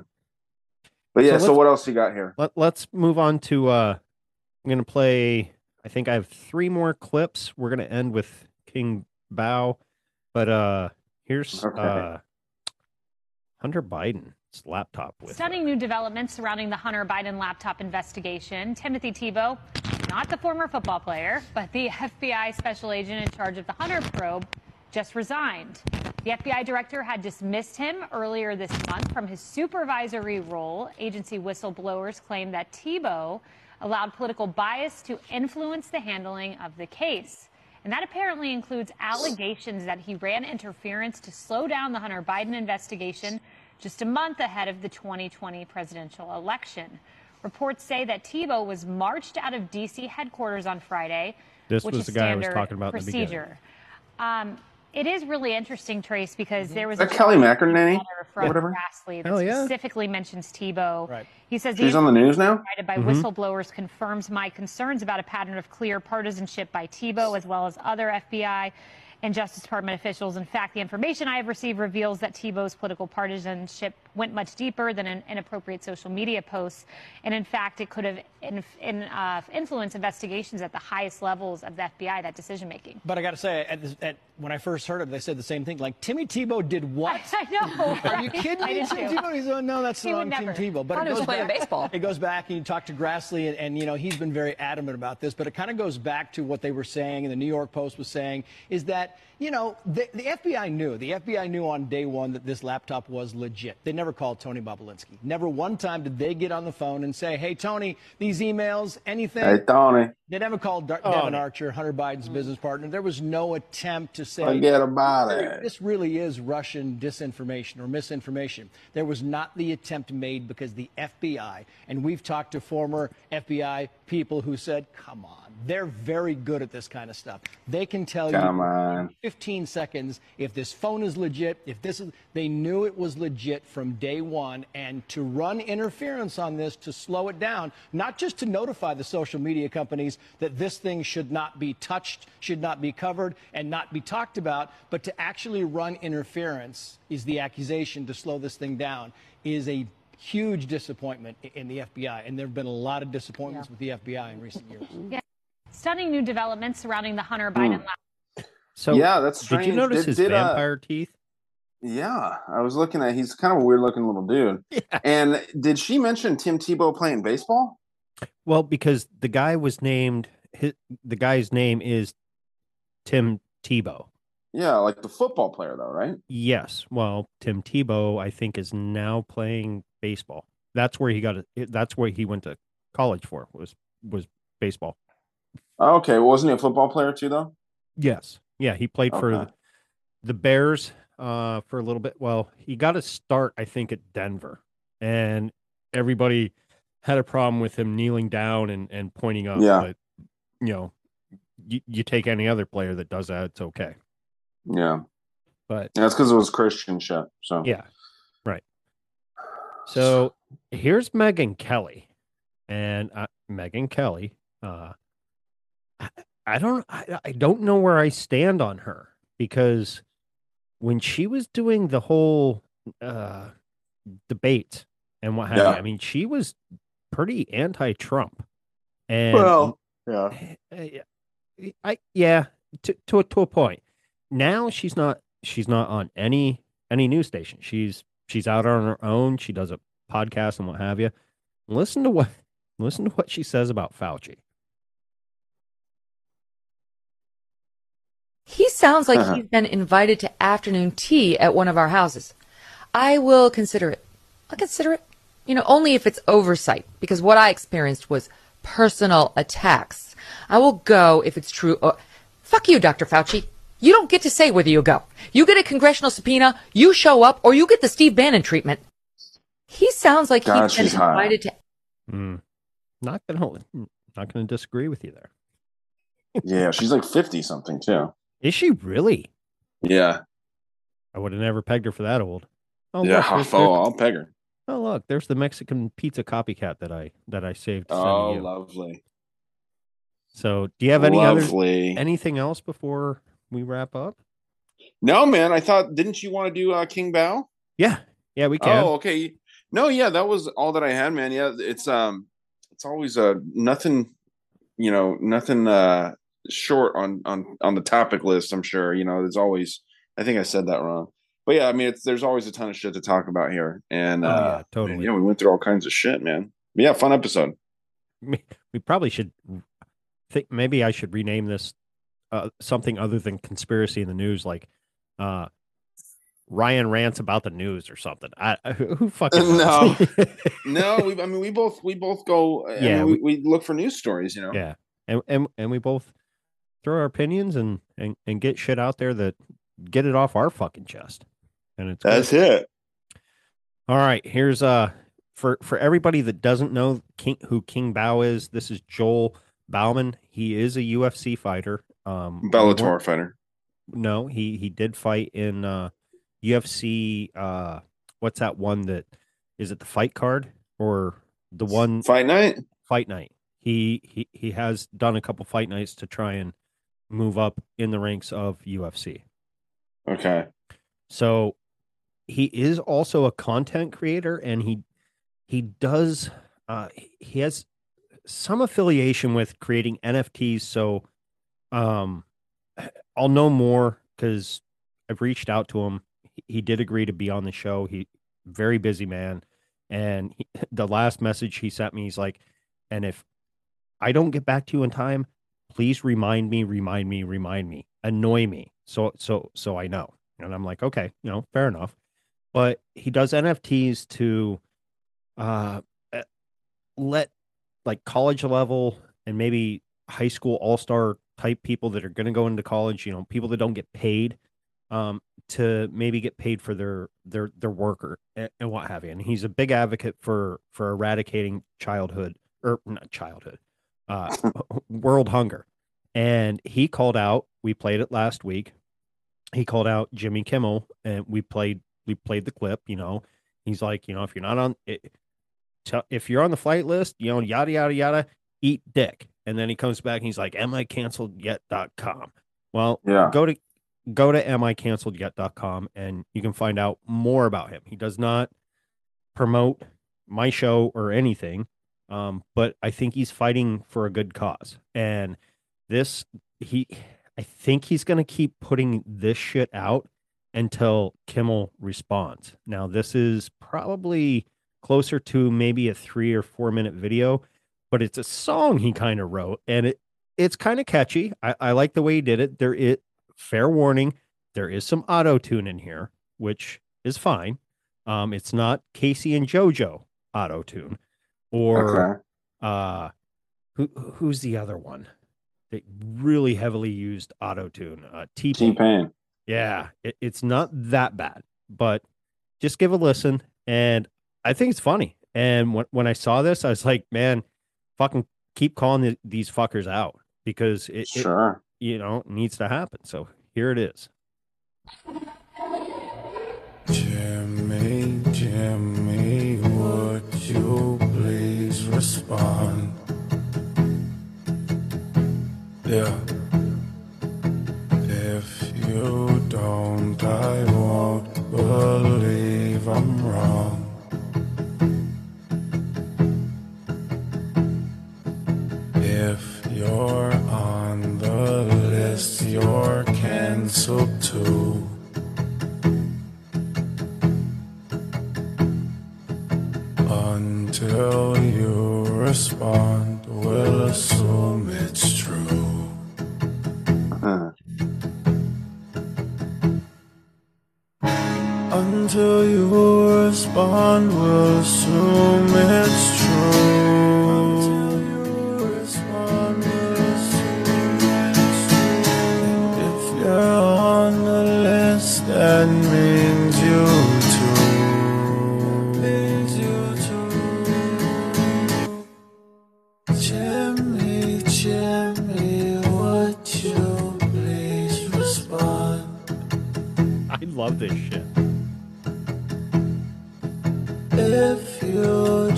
But yeah, so what else you got here? Let's move on to. I'm gonna play. I think I have three more clips. We're gonna end with King Bao, but here's Hunter Biden's laptop. With stunning new developments surrounding the Hunter Biden laptop investigation. Timothy Tebow, not the former football player, but the FBI special agent in charge of the Hunter probe, just resigned. The FBI director had dismissed him earlier this month from his supervisory role. Agency whistleblowers claim that Tebow allowed political bias to influence the handling of the case. And that apparently includes allegations that he ran interference to slow down the Hunter Biden investigation just a month ahead of the 2020 presidential election. Reports say that Tebow was marched out of D.C. headquarters on Friday. This was the guy I was talking about in the beginning. It is really interesting, Trace, because there was a Kelly McEnany from Ashley that specifically mentions Tebow. Right. He says he's on the news now. Cited by whistleblowers confirms my concerns about a pattern of clear partisanship by Tebow as well as other FBI and Justice Department officials. In fact, the information I have received reveals that Tebow's political partisanship went much deeper than an inappropriate social media posts, and in fact, it could have influenced investigations at the highest levels of the FBI, that decision making. But I got to say, when I first heard it, they said the same thing. Like Timmy Tebow did what? I know. Are you kidding me? Timmy Tebow? He's on, no, that's the wrong Tim Tebow. But it goes back. Baseball. It goes back, and you talk to Grassley, and you know he's been very adamant about this. But it kind of goes back to what they were saying, and the New York Post was saying, is that you know the FBI knew. The FBI knew on day one that this laptop was legit. They never called Tony Bobolinsky. Never one time did they get on the phone and say, hey, Tony, these emails, anything. Hey, Tony. They never called Devin Archer, Hunter Biden's business partner. There was no attempt to say, forget about it. This really is Russian disinformation or misinformation. There was not the attempt made because the FBI, and we've talked to former FBI people who said, come on, they're very good at this kind of stuff. They can tell you in 15 seconds if this phone is legit, if this is, they knew it was legit from from day one, and to run interference on this, to slow it down, not just to notify the social media companies that this thing should not be touched, should not be covered, and not be talked about, but to actually run interference is the accusation to slow this thing down, is a huge disappointment in the FBI. And there have been a lot of disappointments with the FBI in recent years. Yeah. Stunning new developments surrounding the Hunter Biden laptop. So yeah, that's strange. Did you notice his vampire teeth? Yeah, I was looking at. He's kind of a weird-looking little dude. Yeah. And did she mention Tim Tebow playing baseball? Well, because the guy was named. The guy's name is Tim Tebow. Yeah, like the football player, though, right? Yes. Well, Tim Tebow, I think, is now playing baseball. That's where he got it. That's where he went to college for. Was baseball? Okay. Well, wasn't he a football player too, though? Yes. Yeah, he played for the Bears for a little bit. Well, he got a start, I think, at Denver, and everybody had a problem with him kneeling down and pointing up. Yeah. But, you know, you take any other player that does that, it's okay. Yeah. But that's because it was Christian shit. So, yeah. Right. So here's Megyn Kelly. And Megyn Kelly, I don't know where I stand on her, because when she was doing the whole debate and what have you, I mean, she was pretty anti-Trump. And to a point. Now she's not on any news station. She's out on her own. She does a podcast and what have you. Listen to what she says about Fauci. He sounds like he's been invited to afternoon tea at one of our houses. I will consider it. I'll consider it. You know, only if it's oversight, because what I experienced was personal attacks. I will go if it's true. Fuck you, Dr. Fauci. You don't get to say whether you go. You get a congressional subpoena, you show up, or you get the Steve Bannon treatment. He sounds like he's been invited to... Not going to disagree with you there. Yeah, she's like 50-something, too. Is she really? Yeah. I would have never pegged her for that old. Oh, yeah, I'll peg her. Oh, look, there's the Mexican pizza copycat that I saved. Oh, lovely. So, do you have any anything else before we wrap up? No, man. I thought, didn't you want to do King Bao? Yeah. Yeah, we can. Oh, okay. No, yeah, that was all that I had, man. Yeah, it's always nothing, you know, nothing short on the topic list, I'm sure. You know, there's always, I think I said that wrong, but yeah, I mean, there's always a ton of shit to talk about here, and totally. Man, yeah, we went through all kinds of shit, man. But yeah, fun episode. We probably should think maybe I should rename this something other than Conspiracy in the News, like Ryan rants about the news or something. Who fucking no, no. We both go. Yeah, I mean, we look for news stories, you know. Yeah. And we both throw our opinions and get shit out there that get it off our fucking chest. And that's it. All right. Here's for everybody that doesn't know who King Bao is. This is Joel Bauman. He is a UFC fighter. Bellator fighter. No, he did fight in UFC. What's that one that is it? The Fight Card or the one Fight Night? Fight Night. He has done a couple fight nights to try and move up in the ranks of UFC. Okay. So he is also a content creator, and he does he has some affiliation with creating NFTs. So I'll know more because I've reached out to him. He did agree to be on the show. He very busy man, and the last message he sent me, he's like, and if I don't get back to you in time, please remind me, annoy me. So I know. And I'm like, okay, you know, fair enough. But he does NFTs to let like college level and maybe high school all-star type people that are going to go into college, you know, people that don't get paid to maybe get paid for their work or, and what have you. And he's a big advocate for eradicating world hunger. And he called out, we played it last week, he called out Jimmy Kimmel, and we played the clip, you know, He's like, you know, if you're not on it, if you're on the flight list, you know, yada, yada, yada, eat dick. And then he comes back and he's like, amicancelledyet.com. Well, yeah. Go to amicancelledyet.com and you can find out more about him. He does not promote my show or anything, but I think he's fighting for a good cause. And I think he's going to keep putting this shit out until Kimmel responds. Now, this is probably closer to maybe a 3 or 4 minute video, but it's a song he kind of wrote, and it's kind of catchy. I like the way he did it. Fair warning, there is some auto tune in here, which is fine. It's not Casey and JoJo auto tune, or who's the other one that really heavily used auto tune? T-Pain. Yeah, it's not that bad, but just give a listen. And I think it's funny. And when I saw this, I was like, man, fucking keep calling these fuckers out, because it needs to happen. So here it is. Jimmy, would you please respond? Yeah. If you don't, I won't believe I'm wrong. If you're on the list, you're canceled too. Until you respond, we'll assume it's true. Until you respond, we'll assume it's true. That means you too. Jimmy, would you please respond? I love this shit. If you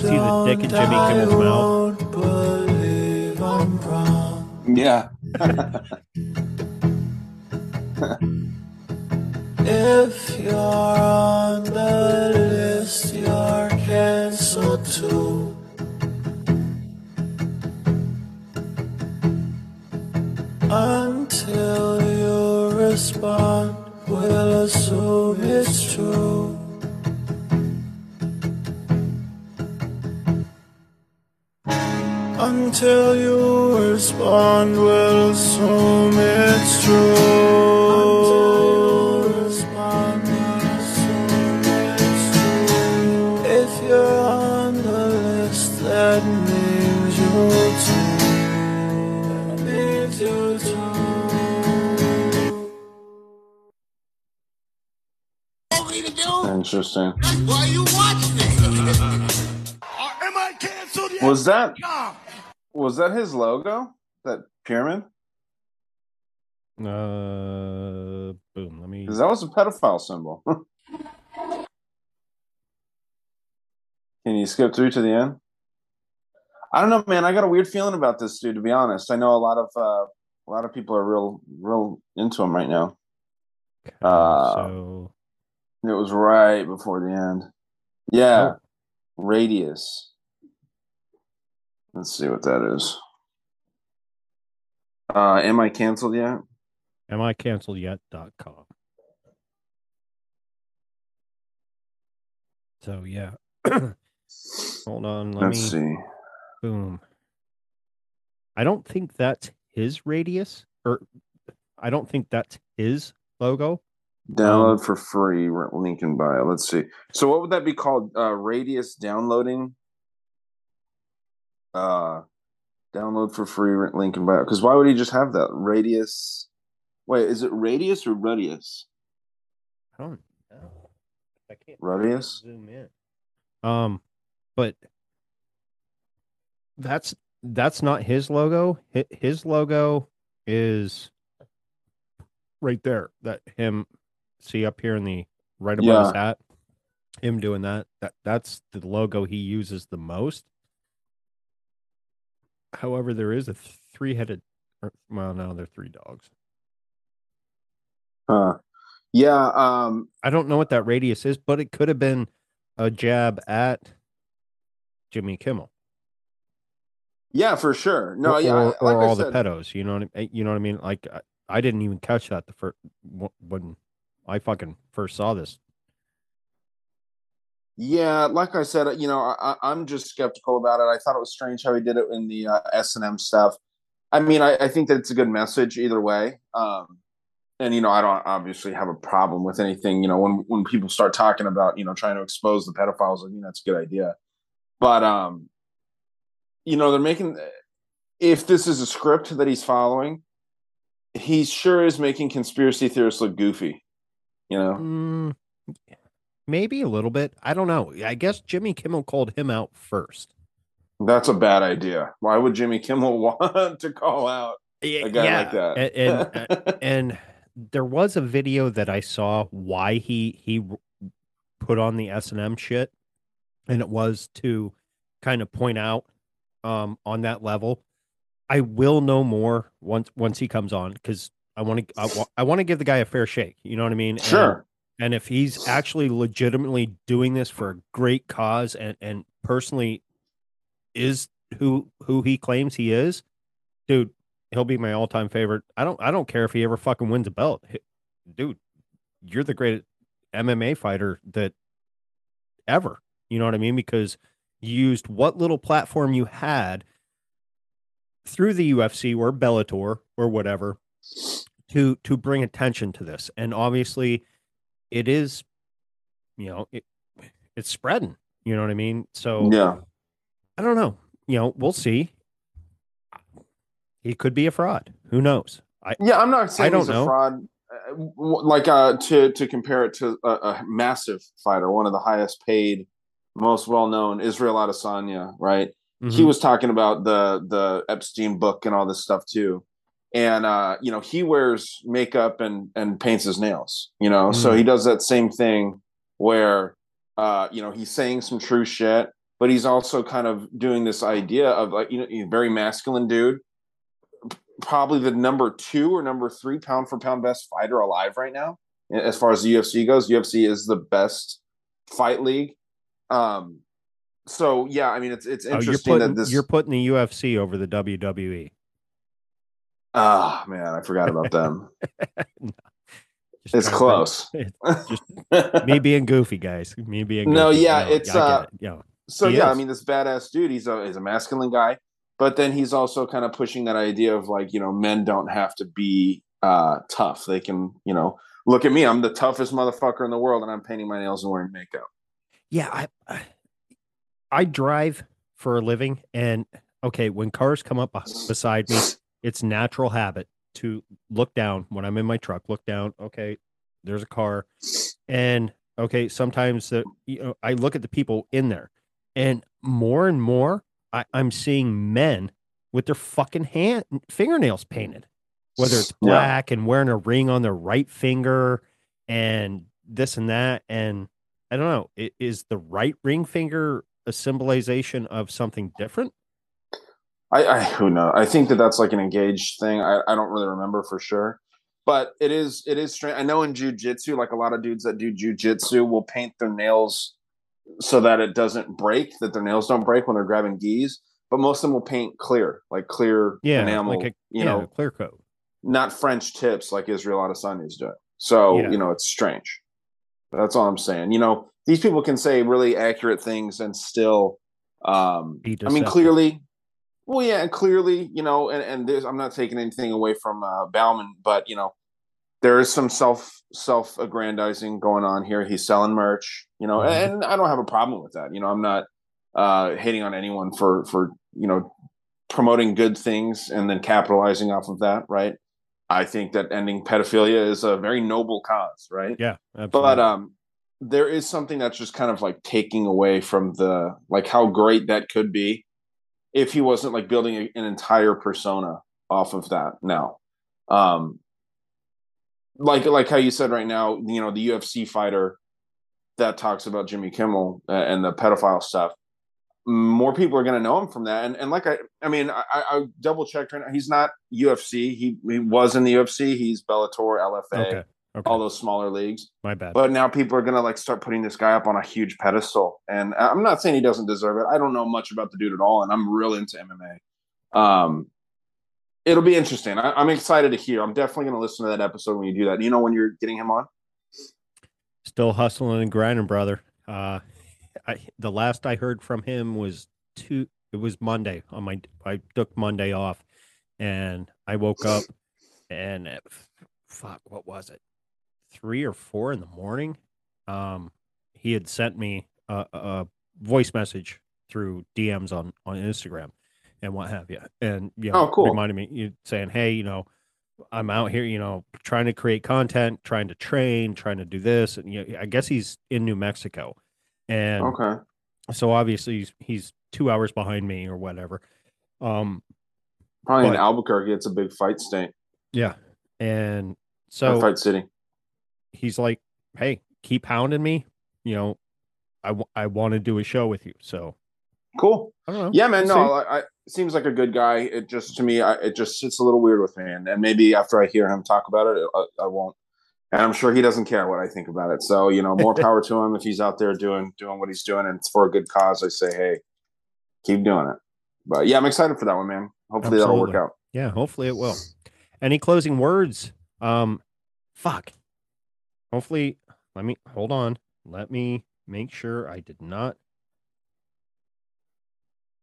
don't, see the dick in Jimmy Kimmel's mouth. Believe I'm wrong. Yeah. If you're on the list, you're canceled too. Until you respond, we'll assume it's true. Until you respond, we'll assume it's true. Interesting. Why you watching this? Am I canceled yet? Was that his logo? That pyramid? Boom. Let me. Because that was a pedophile symbol. Can you skip through to the end? I don't know, man. I got a weird feeling about this dude, to be honest. I know a lot of people are real into him right now. So it was right before the end. Yeah. Oh. Radius. Let's see what that is. Am I canceled yet? Am I canceled yet.com. So, yeah. Hold on. Let's see. Boom. I don't think that's his radius, or I don't think that's his logo. Download for free, link in bio. Let's see. So what would that be called? Radius downloading? Download for free, link in bio. Because why would he just have that? Radius. Wait, is it radius or radius? I don't know. I can't radius? Zoom in. But that's not his logo. His logo is right there. That him. See up here in the right above his hat. him doing that's the logo he uses the most. However, there is a three-headed, well, no, they're three dogs. Yeah. I don't know what that radius is, but it could have been a jab at Jimmy Kimmel. Yeah, for sure. No, or, yeah. Or all the pedos, you know what I mean? Like, I didn't even catch that when I fucking first saw this. Yeah, like I said, you know, I'm just skeptical about it. I thought it was strange how he did it in the S&M stuff. I mean, I think that it's a good message either way. And, you know, I don't obviously have a problem with anything, you know, when people start talking about, you know, trying to expose the pedophiles, I think that's a good idea. But, you know, they're making, if this is a script that he's following, he sure is making conspiracy theorists look goofy, you know? Maybe a little bit. I don't know. I guess Jimmy Kimmel called him out first. That's a bad idea. Why would Jimmy Kimmel want to call out a guy like that? And there was a video that I saw why he put on the S&M shit. And it was to kind of point out on that level. I will know more once he comes on, because I want to give the guy a fair shake. You know what I mean? Sure. And if he's actually legitimately doing this for a great cause and personally is who he claims he is, dude, he'll be my all-time favorite. I don't care if he ever fucking wins a belt. Dude, you're the greatest MMA fighter that ever. You know what I mean? Because you used what little platform you had through the UFC or Bellator or whatever to bring attention to this. And obviously, it is, you know, it's spreading, you know what I mean? So, yeah, I don't know. You know, we'll see. He could be a fraud. Who knows? I'm not saying he's a fraud. Like, to compare it to a massive fighter, one of the highest paid, most well-known, Israel Adesanya, right? Mm-hmm. He was talking about the Epstein book and all this stuff too. And, you know, he wears makeup and paints his nails, you know, so he does that same thing where, you know, he's saying some true shit, but he's also kind of doing this idea of, like, you know, he's a very masculine dude, probably the number 2 or number 3 pound for pound best fighter alive right now. As far as the UFC goes, UFC is the best fight league. So, yeah, I mean, it's interesting you're putting the UFC over the WWE. Oh, man, I forgot about them. No, it's close. It's just me being goofy, guys. Me being goofy. No, yeah, it's so yeah, I mean, this badass dude, he's a masculine guy, but then he's also kind of pushing that idea of, like, you know, men don't have to be tough. They can, you know, look at me. I'm the toughest motherfucker in the world, and I'm painting my nails and wearing makeup. Yeah, I drive for a living, and okay, when cars come up beside me, it's natural habit to look down when I'm in my truck, look down. Okay, there's a car. And okay, sometimes you know, I look at the people in there, and more I'm seeing men with their fucking fingernails painted, whether it's black and wearing a ring on their right finger and this and that. And I don't know, is the right ring finger a symbolization of something different? I who knows? I think that's like an engaged thing. I don't really remember for sure, but it is strange. I know in jujitsu, like, a lot of dudes that do jujitsu will paint their nails so that it doesn't break, that their nails don't break when they're grabbing gis. But most of them will paint clear enamel, like a clear coat, not French tips like Israel Adesanya is doing. So you know, it's strange. But that's all I'm saying. You know, these people can say really accurate things and still, I mean, clearly. Well, yeah, and clearly, you know, and there's, I'm not taking anything away from Bauman, but, you know, there is some self-aggrandizing going on here. He's selling merch, you know, and I don't have a problem with that. You know, I'm not hating on anyone for, you know, promoting good things and then capitalizing off of that, right? I think that ending pedophilia is a very noble cause, right? Yeah, absolutely. But there is something that's just kind of like taking away from the, like, how great that could be if he wasn't, like, building an entire persona off of that now. Like how you said right now, you know, the UFC fighter that talks about Jimmy Kimmel and the pedophile stuff, more people are going to know him from that. And like, I mean, I double checked right now. He's not UFC. He was in the UFC. He's Bellator, LFA, okay. all those smaller leagues. My bad. But now people are going to like start putting this guy up on a huge pedestal. And I'm not saying he doesn't deserve it. I don't know much about the dude at all. And I'm real into MMA. It'll be interesting. I'm excited to hear. I'm definitely going to listen to that episode when you do that. You know, when you're getting him on. Still hustling and grinding, brother. The last I heard from him was it was Monday. I took Monday off and I woke up and what was it? 3 or 4 in the morning. He had sent me a voice message through DMs on Instagram and what have you. And yeah, you know, cool. reminded me saying, hey, you know, I'm out here, you know, trying to create content, trying to train, trying to do this. And you know, I guess he's in New Mexico. And okay. so obviously he's 2 hours behind me or whatever. Probably in Albuquerque, it's a big fight state. Yeah. And so fight city. He's like, hey, keep hounding me. You know, I want to do a show with you. So cool. I don't know. Yeah, man. No, I seems like a good guy. It just, to me, it just sits a little weird with me. And maybe after I hear him talk about it, I won't. And I'm sure he doesn't care what I think about it. So, you know, more power to him if he's out there doing what he's doing and it's for a good cause. I say, hey, keep doing it. But yeah, I'm excited for that one, man. Hopefully Absolutely. That'll work out. Yeah, hopefully it will. Any closing words? Hopefully, hold on. Let me make sure I did not.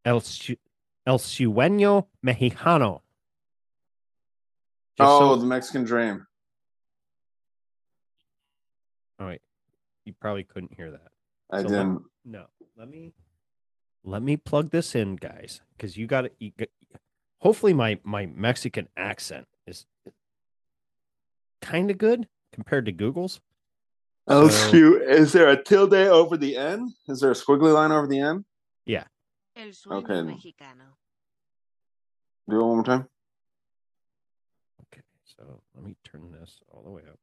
El sueño mexicano. The Mexican dream. All right, you probably couldn't hear that. I so didn't. Let me plug this in, guys, because you got it. Hopefully, my Mexican accent is kind of good compared to Google's. Oh, shoot. Is there a tilde over the N? Is there a squiggly line over the N? Yeah. El sueño mexicano. Do it one more time. Okay, so let me turn this all the way up.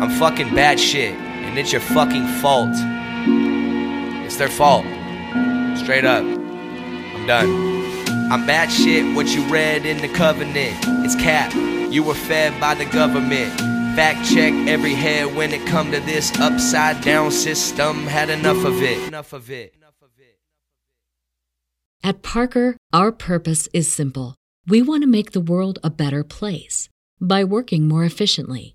I'm fucking bad shit, and it's your fucking fault. It's their fault. Straight up. I'm done. I'm bad shit, what you read in the covenant, it's cap. You were fed by the government. Fact check every head when it come to this upside down system. Had enough of it. At Parker, our purpose is simple. We want to make the world a better place by working more efficiently,